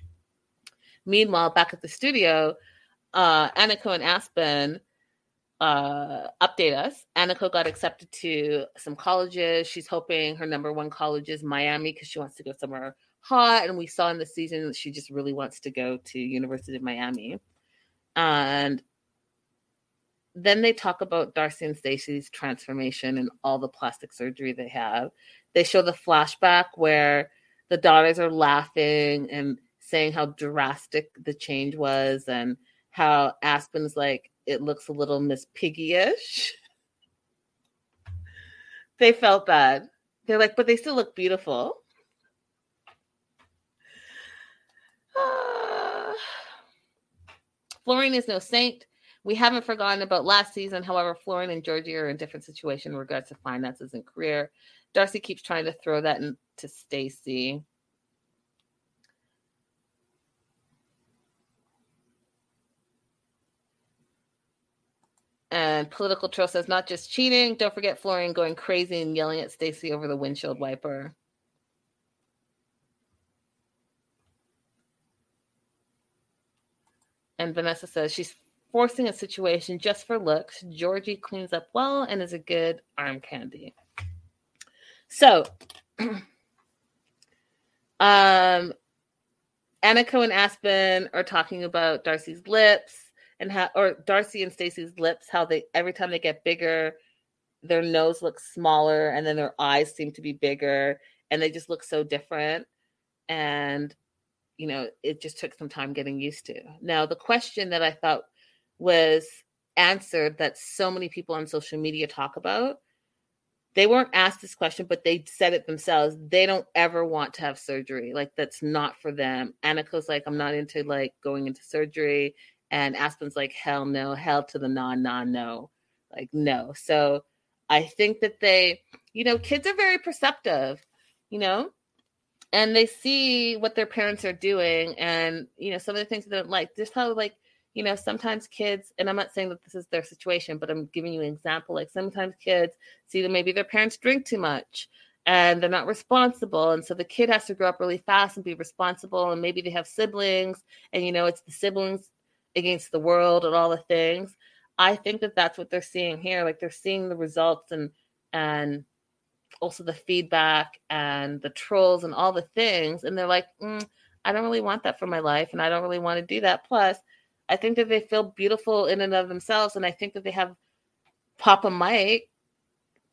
Meanwhile, back at the studio, uh, Anika and Aspen Uh, update us. Anika got accepted to some colleges. She's hoping her number one college is Miami because she wants to go somewhere hot. And we saw in the season that she just really wants to go to University of Miami. And then they talk about Darcy and Stacey's transformation and all the plastic surgery they have. They show the flashback where the daughters are laughing and saying how drastic the change was and how Aspen's like, it looks a little Miss Piggy-ish. They felt bad. They're like, but they still look beautiful. Uh, Florian is no saint. We haven't forgotten about last season. However, Florian and Georgie are in a different situation in regards to finances and career. Darcy keeps trying to throw that into Stacey. And Political Troll says, not just cheating. Don't forget Florian going crazy and yelling at Stacey over the windshield wiper. And Vanessa says, she's forcing a situation just for looks. Georgie cleans up well and is a good arm candy. So, um, Anika and Aspen are talking about Darcy's lips. And how, or Darcy and Stacey's lips, how they every time they get bigger, their nose looks smaller, and then their eyes seem to be bigger, and they just look so different. And you know, it just took some time getting used to. Now, the question that I thought was answered that so many people on social media talk about, they weren't asked this question, but they said it themselves. They don't ever want to have surgery. Like, that's not for them. Anika's like, I'm not into like going into surgery. And Aspen's like, hell no, hell to the nah, nah, no. Like, no. So I think that they, you know, kids are very perceptive, you know, and they see what their parents are doing and, you know, some of the things that they don't like. Just how, like, you know, sometimes kids, and I'm not saying that this is their situation, but I'm giving you an example. Like, sometimes kids see that maybe their parents drink too much and they're not responsible. And so the kid has to grow up really fast and be responsible. And maybe they have siblings and, you know, it's the siblings against the world and all the things. I think that that's what they're seeing here. Like, they're seeing the results and and also the feedback and the trolls and all the things. And they're like, mm, I don't really want that for my life, and I don't really want to do that. Plus, I think that they feel beautiful in and of themselves, and I think that they have Papa Mike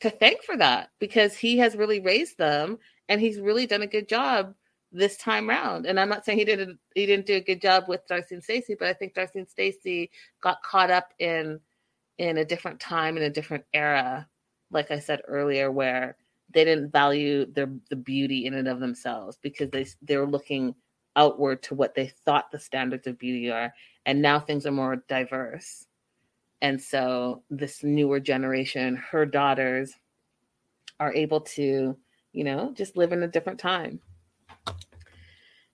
to thank for that, because he has really raised them, and he's really done a good job this time round. And I'm not saying he didn't he didn't do a good job with Darcy and Stacey, but I think Darcy and Stacey got caught up in in a different time, in a different era, like I said earlier, where they didn't value their the beauty in and of themselves, because they they were looking outward to what they thought the standards of beauty are. And now things are more diverse. And so this newer generation, her daughters, are able to, you know, just live in a different time.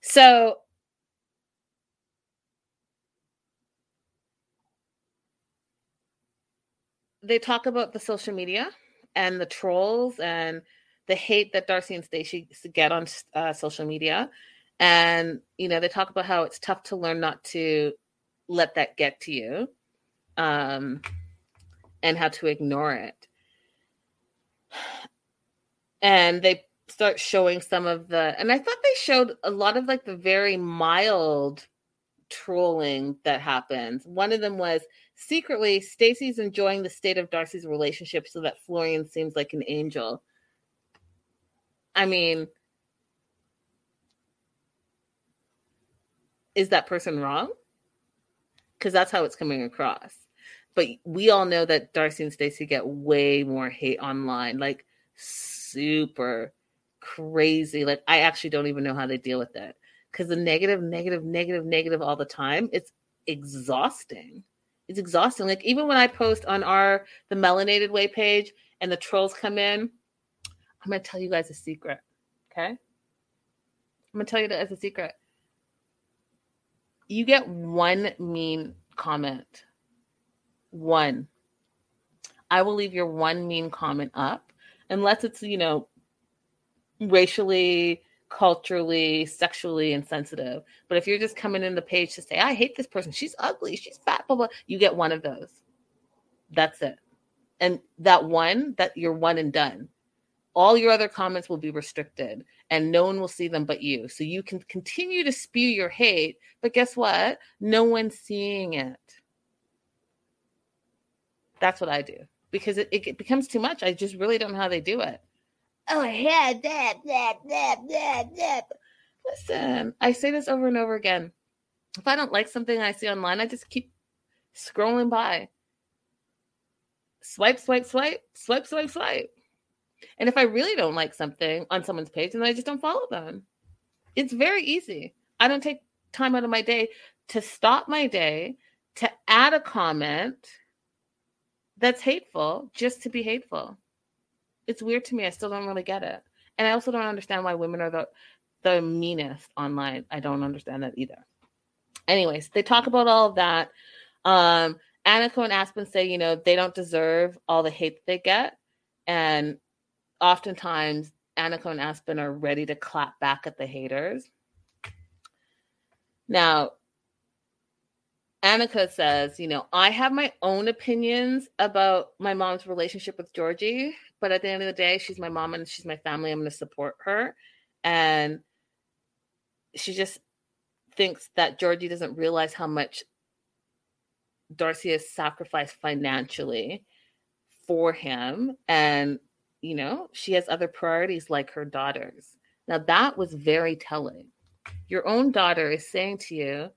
So they talk about the social media and the trolls and the hate that Darcy and Stacey get on uh, social media. And, you know, they talk about how it's tough to learn not to let that get to you, um, and how to ignore it. And they start showing some of the, and I thought they showed a lot of like the very mild trolling that happens. One of them was, secretly, Stacey's enjoying the state of Darcy's relationship so that Florian seems like an angel. I mean, is that person wrong? Because that's how it's coming across. But we all know that Darcy and Stacey get way more hate online, like super crazy. Like, I actually don't even know how they deal with it, because the negative, negative, negative, negative all the time, it's exhausting. It's exhausting. Like, even when I post on our, the Melanated Way page and the trolls come in, I'm going to tell you guys a secret. Okay. I'm going to tell you guys a secret. You get one mean comment. One. I will leave your one mean comment up, unless it's, you know, racially, culturally, sexually insensitive. But if you're just coming in the page to say, I hate this person, she's ugly, she's fat, blah, blah, you get one of those. That's it. And that one, that you're one and done. All your other comments will be restricted, and no one will see them but you. So you can continue to spew your hate, but guess what? No one's seeing it. That's what I do, because it, it becomes too much. I just really don't know how they do it. Oh, I had that, that, that, that, that. Listen, I say this over and over again. If I don't like something I see online, I just keep scrolling by. Swipe, swipe, swipe, swipe, swipe, swipe. And if I really don't like something on someone's page, then I just don't follow them. It's very easy. I don't take time out of my day to stop my day to add a comment that's hateful just to be hateful. It's weird to me. I still don't really get it. And I also don't understand why women are the, the meanest online. I don't understand that either. Anyways, they talk about all of that. Um, Anika and Aspen say, you know, they don't deserve all the hate that they get. And oftentimes, Anika and Aspen are ready to clap back at the haters. Now, Anika says, you know, I have my own opinions about my mom's relationship with Georgie, but at the end of the day, she's my mom and she's my family. I'm going to support her. And she just thinks that Georgie doesn't realize how much Darcy has sacrificed financially for him. And, you know, she has other priorities like her daughters. Now, that was very telling. Your own daughter is saying to you,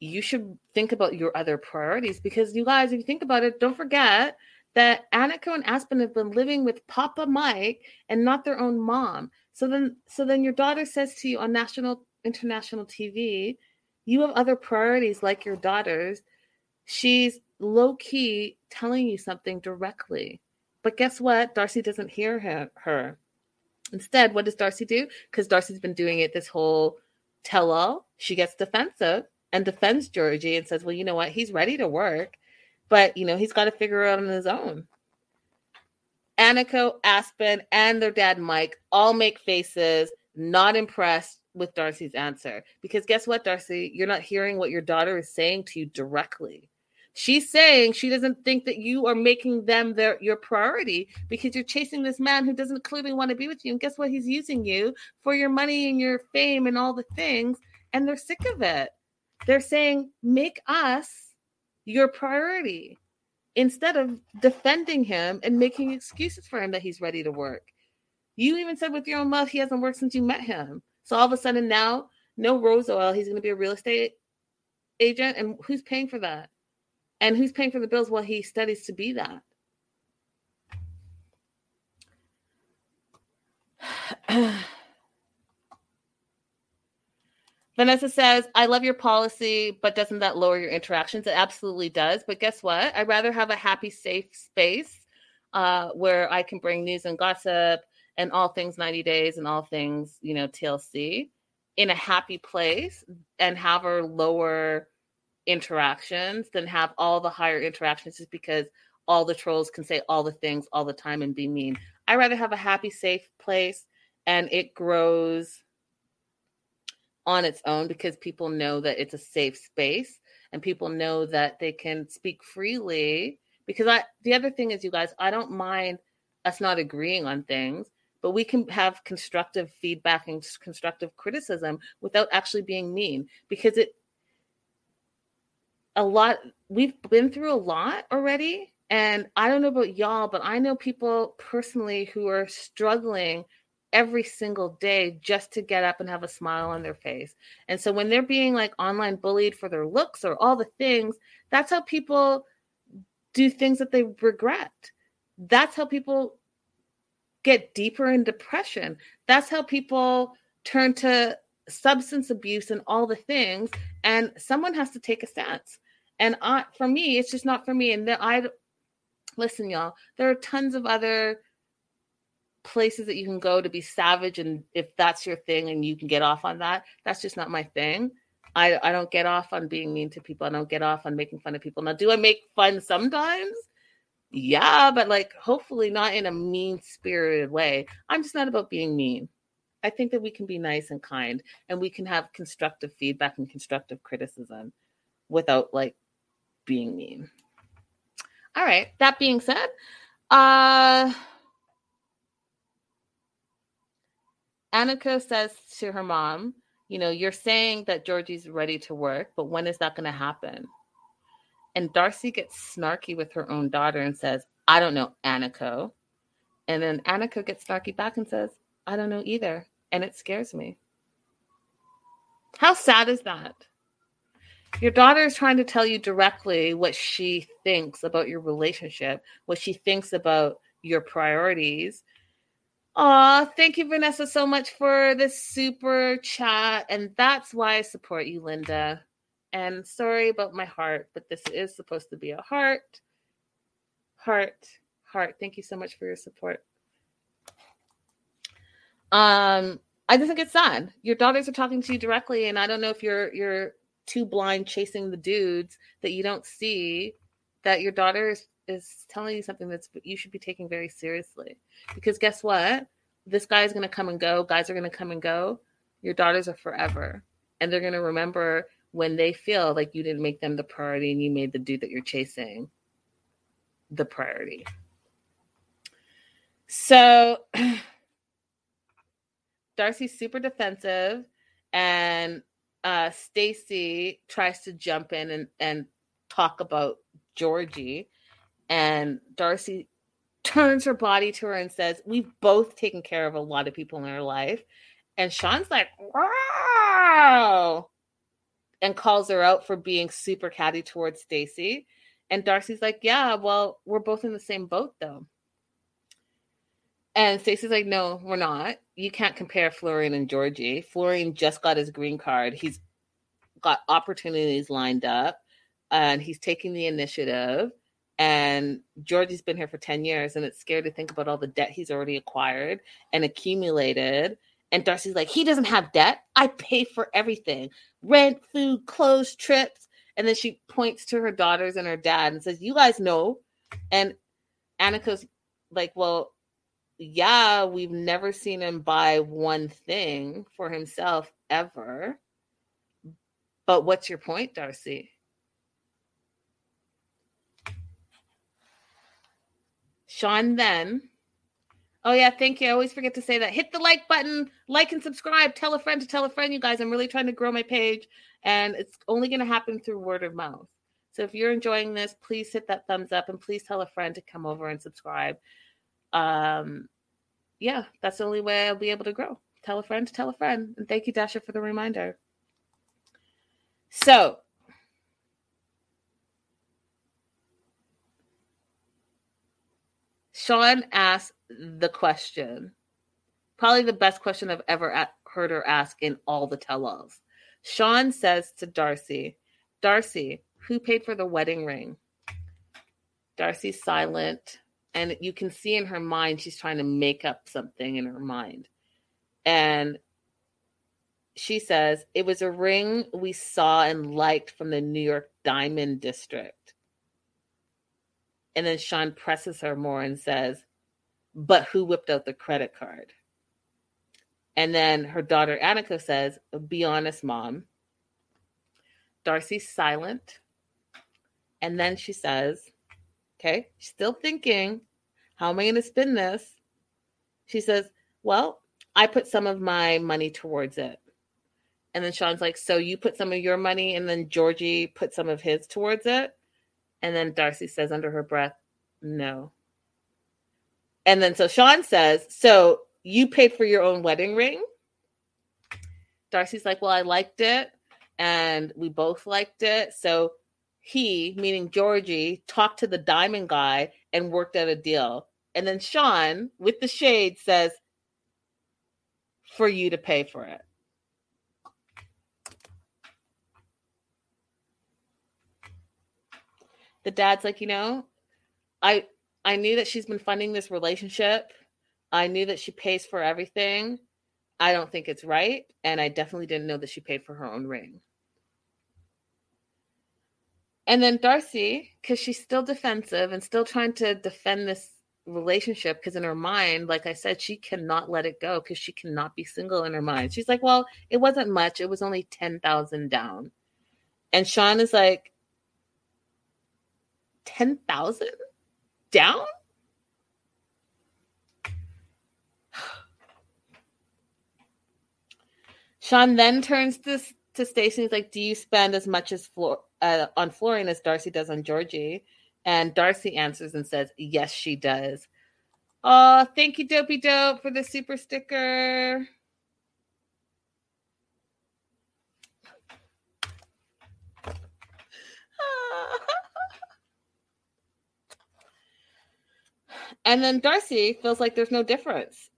you should think about your other priorities, because you guys, if you think about it, don't forget that Anika and Aspen have been living with Papa Mike and not their own mom. So then, so then your daughter says to you on national, international T V, you have other priorities like your daughters. She's low key telling you something directly, but guess what? Darcy doesn't hear her. her. Instead, what does Darcy do? Because Darcy's been doing it this whole tell all. She gets defensive and defends Georgie and says, well, you know what? He's ready to work, but, you know, he's got to figure it out on his own. Anika, Aspen, and their dad, Mike, all make faces, not impressed with Darcy's answer. Because guess what, Darcy? You're not hearing what your daughter is saying to you directly. She's saying she doesn't think that you are making them their your priority because you're chasing this man who doesn't clearly want to be with you. And guess what? He's using you for your money and your fame and all the things. And they're sick of it. They're saying, make us your priority instead of defending him and making excuses for him that he's ready to work. You even said with your own mouth, he hasn't worked since you met him. So all of a sudden now, no rose oil. He's going to be a real estate agent. And who's paying for that? And who's paying for the bills while he studies to be that? Vanessa says, I love your policy, but doesn't that lower your interactions? It absolutely does. But guess what? I'd rather have a happy, safe space uh, where I can bring news and gossip and all things ninety Days and all things, you know, T L C in a happy place and have our lower interactions than have all the higher interactions just because all the trolls can say all the things all the time and be mean. I'd rather have a happy, safe place and it grows on its own because people know that it's a safe space and people know that they can speak freely because I, the other thing is, you guys, I don't mind us not agreeing on things, but we can have constructive feedback and constructive criticism without actually being mean because it, a lot, we've been through a lot already. And I don't know about y'all, but I know people personally who are struggling every single day just to get up and have a smile on their face. And so when they're being like online bullied for their looks or all the things, that's how people do things that they regret. That's how people get deeper in depression. That's how people turn to substance abuse and all the things. And someone has to take a stance. And I, for me, it's just not for me. And the, I listen, y'all, there are tons of other places that you can go to be savage, and if that's your thing and you can get off on that, that's just not my thing. I, I don't get off on being mean to people. I don't get off on making fun of people. Now, do I make fun sometimes? Yeah, but like hopefully not in a mean-spirited way. I'm just not about being mean. I think that we can be nice and kind, and we can have constructive feedback and constructive criticism without like being mean. All right. That being said, uh, Anika says to her mom, you know, you're saying that Georgie's ready to work, but when is that going to happen? And Darcy gets snarky with her own daughter and says, I don't know, Anika. And then Anika gets snarky back and says, I don't know either. And it scares me. How sad is that? Your daughter is trying to tell you directly what she thinks about your relationship, what she thinks about your priorities. Aw, thank you, Vanessa, so much for this super chat. And that's why I support you, Linda. And sorry about my heart, but this is supposed to be a heart. Heart, heart. Thank you so much for your support. Um, I just think it's sad. Your daughters are talking to you directly, and I don't know if you're you're too blind chasing the dudes that you don't see that your daughter is is telling you something that's you should be taking very seriously. Because guess what? This guy is going to come and go. Guys are going to come and go. Your daughters are forever. And they're going to remember when they feel like you didn't make them the priority and you made the dude that you're chasing the priority. So Darcy's super defensive, and uh, Stacey tries to jump in and, and talk about Georgie. And Darcy turns her body to her and says, we've both taken care of a lot of people in our life. And Sean's like, wow, and calls her out for being super catty towards Stacey. And Darcy's like, yeah, well, we're both in the same boat, though. And Stacey's like, no, we're not. You can't compare Florian and Georgie. Florian just got his green card. He's got opportunities lined up, and he's taking the initiative. And Georgie's been here for ten years, and it's scary to think about all the debt he's already acquired and accumulated. And Darcy's like, he doesn't have debt. I pay for everything. Rent, food, clothes, trips. And then she points to her daughters and her dad and says, you guys know. And Anika's like, well, yeah, we've never seen him buy one thing for himself ever. But what's your point, Darcy? Sean then. Oh, yeah, thank you. I always forget to say that. Hit the like button, like and subscribe. Tell a friend to tell a friend, you guys. I'm really trying to grow my page, and it's only going to happen through word of mouth. So if you're enjoying this, please hit that thumbs up, and please tell a friend to come over and subscribe. Um, yeah, that's the only way I'll be able to grow. Tell a friend to tell a friend. And thank you, Dasha, for the reminder. So Sean asked the question, probably the best question I've ever heard her ask in all the tell-alls. Sean says to Darcy, Darcy, who paid for the wedding ring? Darcy's silent, and you can see in her mind she's trying to make up something in her mind. And she says, it was a ring we saw and liked from the New York Diamond District. And then Sean presses her more and says, but who whipped out the credit card? And then her daughter, Anika, says, be honest, Mom. Darcy's silent. And then she says, okay, she's still thinking, how am I going to spin this? She says, well, I put some of my money towards it. And then Sean's like, so you put some of your money, and then Georgie put some of his towards it? And then Darcy says under her breath, no. And then so Sean says, so you paid for your own wedding ring? Darcy's like, well, I liked it, and we both liked it. So he, meaning Georgie, talked to the diamond guy and worked out a deal. And then Sean, with the shade, says, for you to pay for it. The dad's like, you know, I... I knew that she's been funding this relationship. I knew that she pays for everything. I don't think it's right. And I definitely didn't know that she paid for her own ring. And then Darcy, because she's still defensive and still trying to defend this relationship, because in her mind, like I said, she cannot let it go because she cannot be single in her mind. She's like, well, it wasn't much. It was only ten thousand down. And Sean is like, ten thousand? Down? Sean then turns to, to Stacey. He's like, do you spend as much as Flor- uh, on Florian as Darcy does on Georgie? And Darcy answers and says, yes, she does. Oh, thank you, Dopey Dope, for the super sticker. And then Darcy feels like there's no difference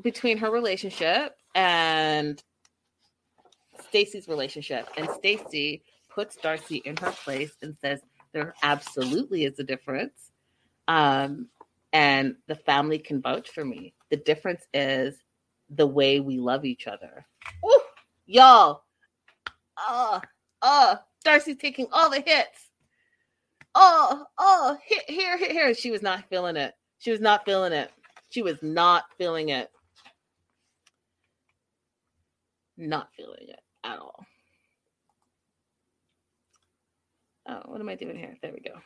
between her relationship and Stacey's relationship. And Stacey puts Darcy in her place and says there absolutely is a difference. Um, and the family can vouch for me. The difference is the way we love each other. Ooh, y'all. Oh, oh, Darcy's taking all the hits. Oh, oh, hit here, hit here. She was not feeling it. She was not feeling it. She was not feeling it. Not feeling it at all. Oh, what am I doing here? There we go.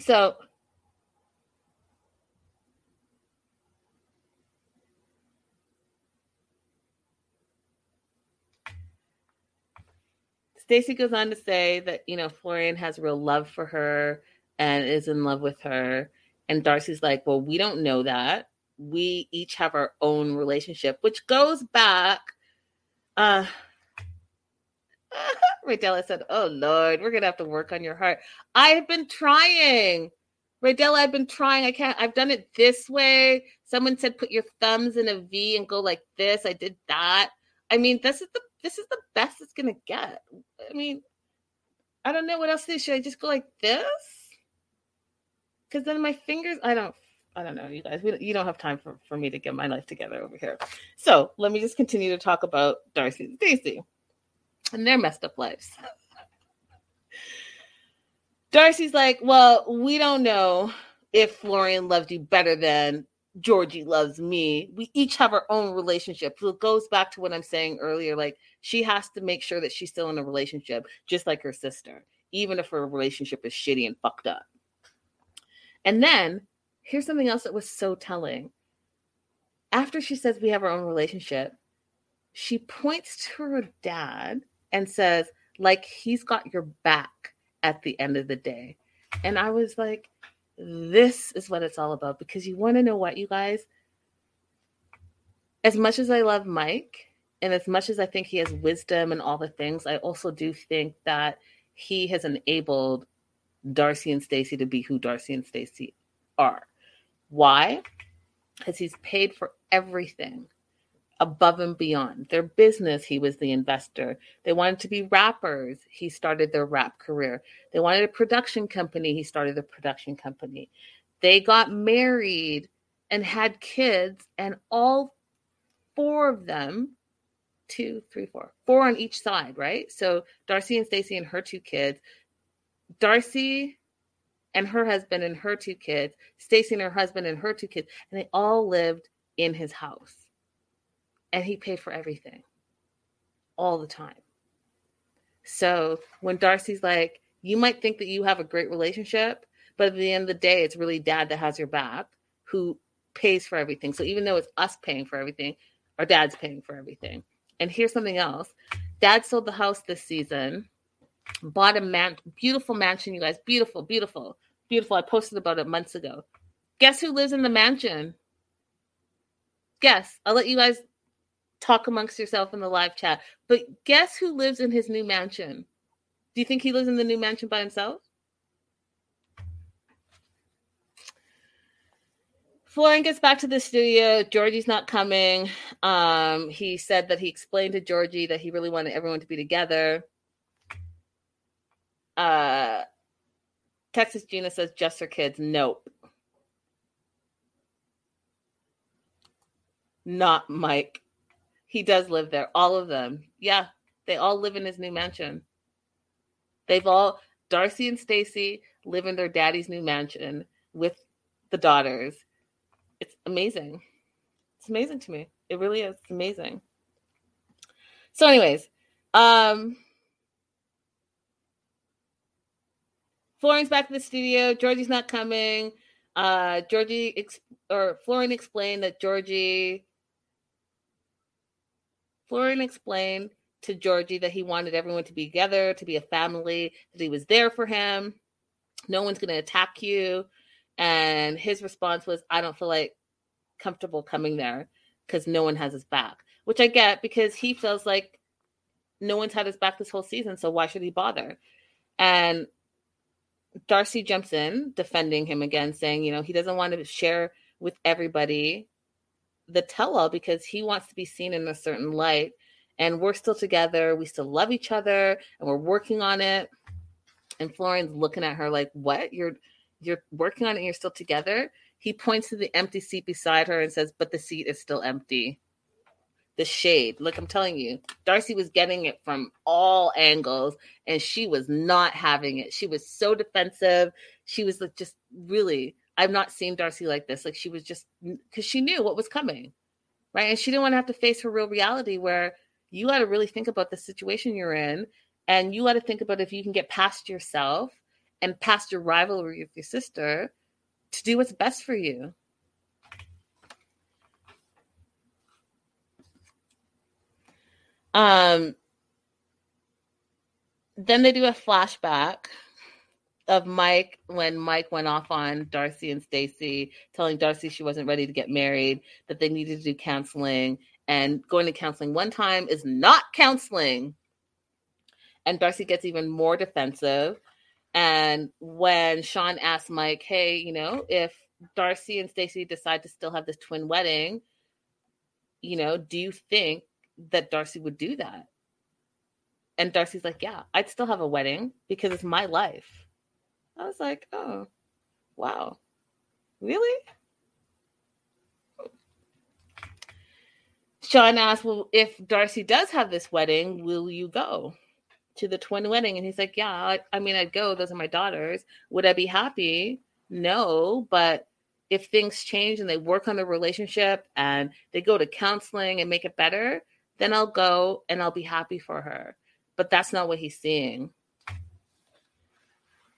So, Stacey goes on to say that, you know, Florian has real love for her and is in love with her. And Darcy's like, well, we don't know that. We each have our own relationship, which goes back. Uh, Raydella said, oh, Lord, we're going to have to work on your heart. I have been trying. Raydella, I've been trying. I can't. I've done it this way. Someone said put your thumbs in a V and go like this. I did that. I mean, this is the This is the best it's going to get. I mean, I don't know what else to do. Should I just go like this? Because then my fingers, I don't, I don't know, you guys. We, you don't have time for, for me to get my life together over here. So let me just continue to talk about Darcy and Stacey and their messed up lives. Darcy's like, well, we don't know if Florian loved you better than Georgie loves me. We each have our own relationship. So it goes back to what I'm saying earlier. Like, she has to make sure that she's still in a relationship, just like her sister, even if her relationship is shitty and fucked up. And then Here's something else that was so telling. After she says we have our own relationship, she points to her dad and says, like, he's got your back at the end of the day. And I was like, this is what it's all about. Because you want to know what, you guys? As much as I love Mike, and as much as I think he has wisdom and all the things, I also do think that he has enabled Darcy and Stacey to be who Darcy and Stacey are. Why? Because he's paid for everything above and beyond. Their business, he was the investor. They wanted to be rappers. He started their rap career. They wanted a production company. He started a production company. They got married and had kids, and all four of them, two, three, four, four on each side, right? So Darcy and Stacey and her two kids, Darcy and her husband and her two kids, Stacey and her husband and her two kids, and they all lived in his house. And he paid for everything all the time. So when Darcy's like, you might think that you have a great relationship, but at the end of the day, it's really dad that has your back, who pays for everything. So even though it's us paying for everything, our dad's paying for everything. And here's something else. Dad sold the house this season, bought a man- beautiful mansion, you guys. Beautiful, beautiful, beautiful. I posted about it months ago. Guess who lives in the mansion? Guess. I'll let you guys talk amongst yourself in the live chat. But guess who lives in his new mansion? Do you think he lives in the new mansion by himself? Florian gets back to the studio. Georgie's not coming. Um, he said that he explained to Georgie that he really wanted everyone to be together. Uh, Texas Gina says, just her kids. Nope. Not Mike. He does live there. All of them. Yeah. They all live in his new mansion. They've all, Darcy and Stacey live in their daddy's new mansion with the daughters. It's amazing. It's amazing to me. It really is amazing. So anyways, um, Florian's back to the studio. Georgie's not coming. Uh, Georgie ex- or Florian explained that Georgie Florian explained to Georgie that he wanted everyone to be together, to be a family, that he was there for him. No one's going to attack you. And his response was, I don't feel like comfortable coming there because no one has his back, which I get because he feels like no one's had his back this whole season. So why should he bother? And Darcy jumps in defending him again, saying, you know, he doesn't want to share with everybody the tell-all because he wants to be seen in a certain light, and we're still together, we still love each other, and we're working on it. And Florian's looking at her like, what? You're you're working on it and you're still together? He points to the empty seat beside her and says, but the seat is still empty. The shade. Look, I'm telling you, Darcy was getting it from all angles, and she was not having it. She was so defensive. She was like, just really... I've not seen Darcy like this. Like, she was just, because she knew what was coming, right? And she didn't want to have to face her real reality where you got to really think about the situation you're in, and you got to think about if you can get past yourself and past your rivalry with your sister to do what's best for you. Um. Then they do a flashback of Mike when Mike went off on Darcy and Stacey, telling Darcy she wasn't ready to get married, that they needed to do counseling, and going to counseling one time is not counseling. And Darcy gets even more defensive. And when Sean asks Mike, hey, you know, if Darcy and Stacey decide to still have this twin wedding, you know, do you think that Darcy would do that? And Darcy's like, yeah, I'd still have a wedding because it's my life. I was like, oh, wow. Really? Sean asked, well, if Darcy does have this wedding, will you go to the twin wedding? And he's like, yeah, I, I mean, I'd go. Those are my daughters. Would I be happy? No. But if things change and they work on the relationship and they go to counseling and make it better, then I'll go and I'll be happy for her. But that's not what he's seeing.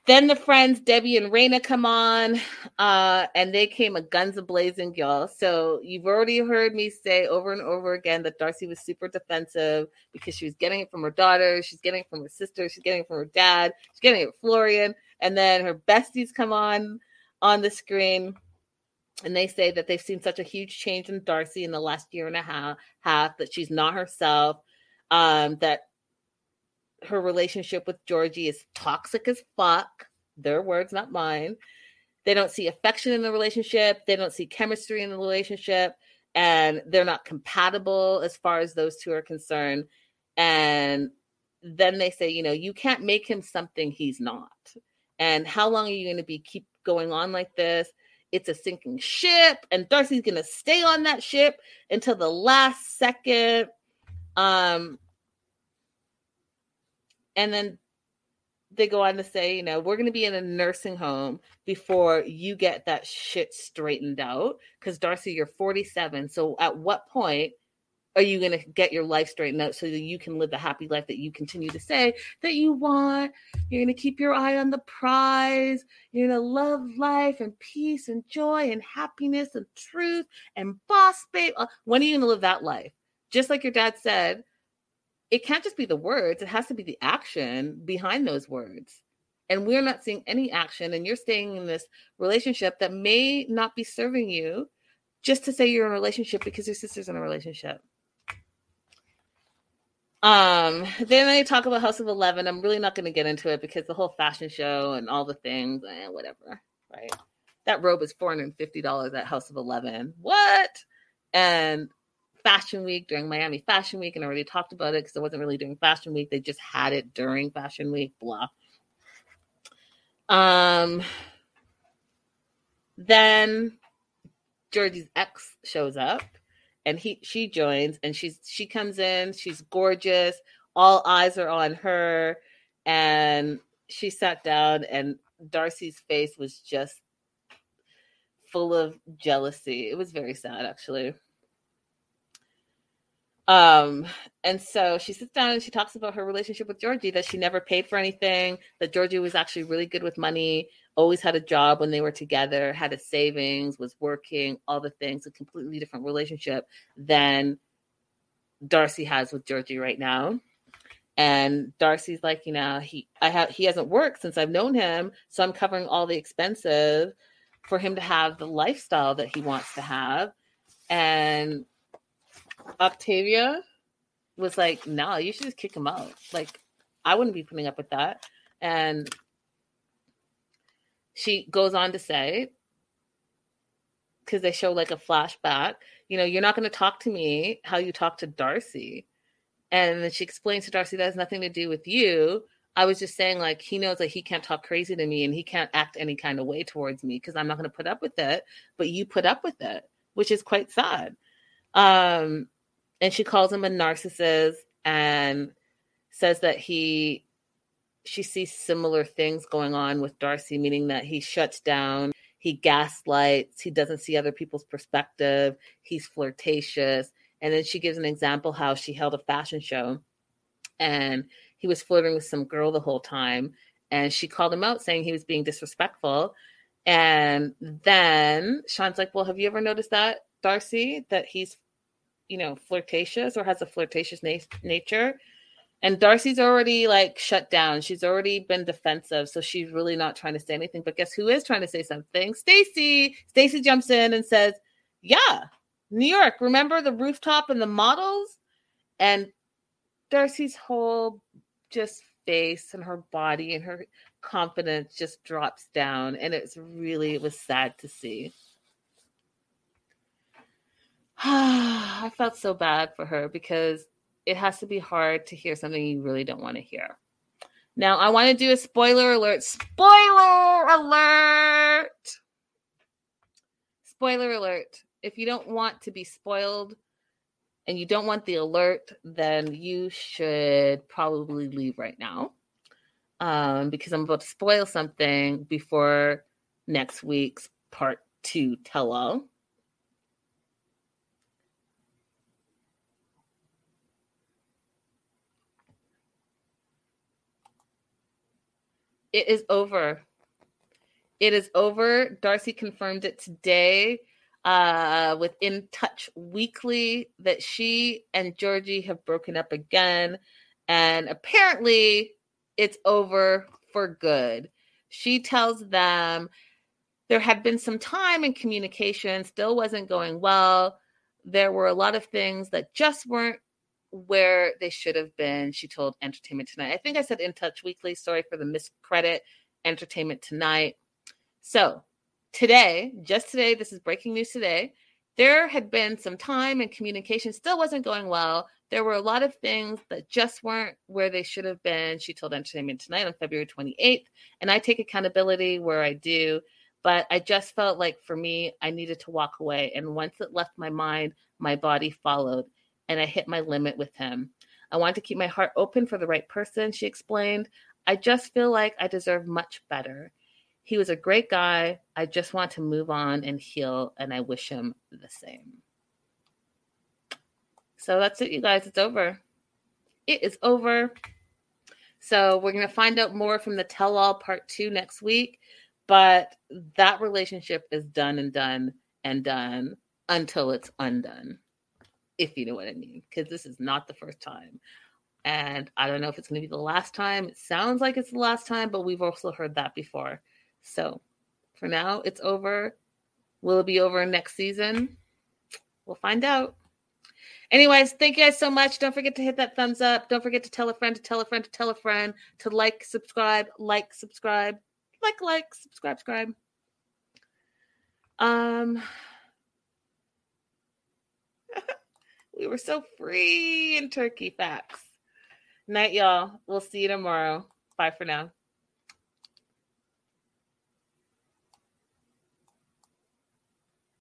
Then the friends, Debbie and Raina, come on, uh, and they came a guns a-blazing, y'all. So you've already heard me say over and over again that Darcy was super defensive because she was getting it from her daughter, she's getting it from her sister, she's getting it from her dad, she's getting it from Florian, and then her besties come on on the screen, and they say that they've seen such a huge change in Darcy in the last year and a half, half that she's not herself, um, that her relationship with Georgie is toxic as fuck. Their words, not mine. They don't see affection in the relationship. They don't see chemistry in the relationship. And they're not compatible as far as those two are concerned. And then they say, you know, you can't make him something he's not. And how long are you going to be keep going on like this? It's a sinking ship. And Darcy's going to stay on that ship until the last second. Um... And then they go on to say, you know, we're going to be in a nursing home before you get that shit straightened out. Because, Darcy, you're forty-seven. So at what point are you going to get your life straightened out so that you can live the happy life that you continue to say that you want? You're going to keep your eye on the prize. You're going to love life and peace and joy and happiness and truth and boss babe. When are you going to live that life? Just like your dad said, it can't just be the words. It has to be the action behind those words. And we're not seeing any action. And you're staying in this relationship that may not be serving you just to say you're in a relationship because your sister's in a relationship. Um, then they talk about House of Eleven. I'm really not going to get into it because the whole fashion show and all the things, eh, whatever, right? That robe is four hundred fifty dollars at House of Eleven. What? And Fashion Week during Miami Fashion Week, and I already talked about it because it wasn't really during Fashion Week. They just had it during Fashion Week, blah. Um, then Georgie's ex shows up, and he she joins, and she's she comes in. She's gorgeous. All eyes are on her, and she sat down, and Darcy's face was just full of jealousy. It was very sad, actually. Um, and so she sits down and she talks about her relationship with Georgie, that she never paid for anything, that Georgie was actually really good with money, always had a job when they were together, had a savings, was working, all the things, a completely different relationship than Darcy has with Georgie right now. And Darcy's like, you know, he, I have, he hasn't worked since I've known him. So I'm covering all the expenses for him to have the lifestyle that he wants to have. And Octavia was like, no, nah, you should just kick him out. Like, I wouldn't be putting up with that. And she goes on to say, because they show like a flashback, you know, you're not going to talk to me how you talk to Darcy. And then she explains to Darcy that has nothing to do with you. I was just saying, like, he knows that he can't talk crazy to me and he can't act any kind of way towards me because I'm not going to put up with it. But you put up with it, which is quite sad. Um, and she calls him a narcissist and says that he, she sees similar things going on with Darcy, meaning that he shuts down, he gaslights, he doesn't see other people's perspective, he's flirtatious. And then she gives an example how she held a fashion show and he was flirting with some girl the whole time. And she called him out saying he was being disrespectful. And then Sean's like, well, have you ever noticed that, Darcy, that he's, you know, flirtatious or has a flirtatious na- nature. And Darcy's already like shut down. She's already been defensive. So she's really not trying to say anything, but guess who is trying to say something? Stacey. Stacey jumps in and says, yeah, New York, remember the rooftop and the models? And Darcy's whole just face and her body and her confidence just drops down. And it's really, it was sad to see. I felt so bad for her because it has to be hard to hear something you really don't want to hear. Now, I want to do a spoiler alert. Spoiler alert! Spoiler alert. If you don't want to be spoiled and you don't want the alert, then you should probably leave right now um, because I'm about to spoil something before next week's part two tell-all. It is over. It is over. Darcy confirmed it today uh, with In Touch Weekly that she and Georgie have broken up again. And apparently it's over for good. She tells them there had been some time in communication, still wasn't going well. There were a lot of things that just weren't where they should have been, she told Entertainment Tonight. I think I said In Touch Weekly. Sorry for the miscredit. Entertainment Tonight. So today, just today, this is breaking news today. There had been some time and communication still wasn't going well. There were a lot of things that just weren't where they should have been, she told Entertainment Tonight on February twenty-eighth. And I take accountability where I do, but I just felt like for me, I needed to walk away. And once it left my mind, my body followed and I hit my limit with him. I wanted to keep my heart open for the right person, she explained. I just feel like I deserve much better. He was a great guy. I just want to move on and heal, and I wish him the same. So that's it, you guys. It's over. It is over. So we're going to find out more from the tell-all part two next week, but that relationship is done and done and done until it's undone, if you know what I mean, because this is not the first time. And I don't know if it's going to be the last time. It sounds like it's the last time, but we've also heard that before. So for now, it's over. Will it be over next season? We'll find out. Anyways, thank you guys so much. Don't forget to hit that thumbs up. Don't forget to tell a friend, to tell a friend, to tell a friend, to like, subscribe, like, subscribe, like, like, subscribe, subscribe. Um, we were so free in turkey facts. Night, y'all. We'll see you tomorrow. Bye for now.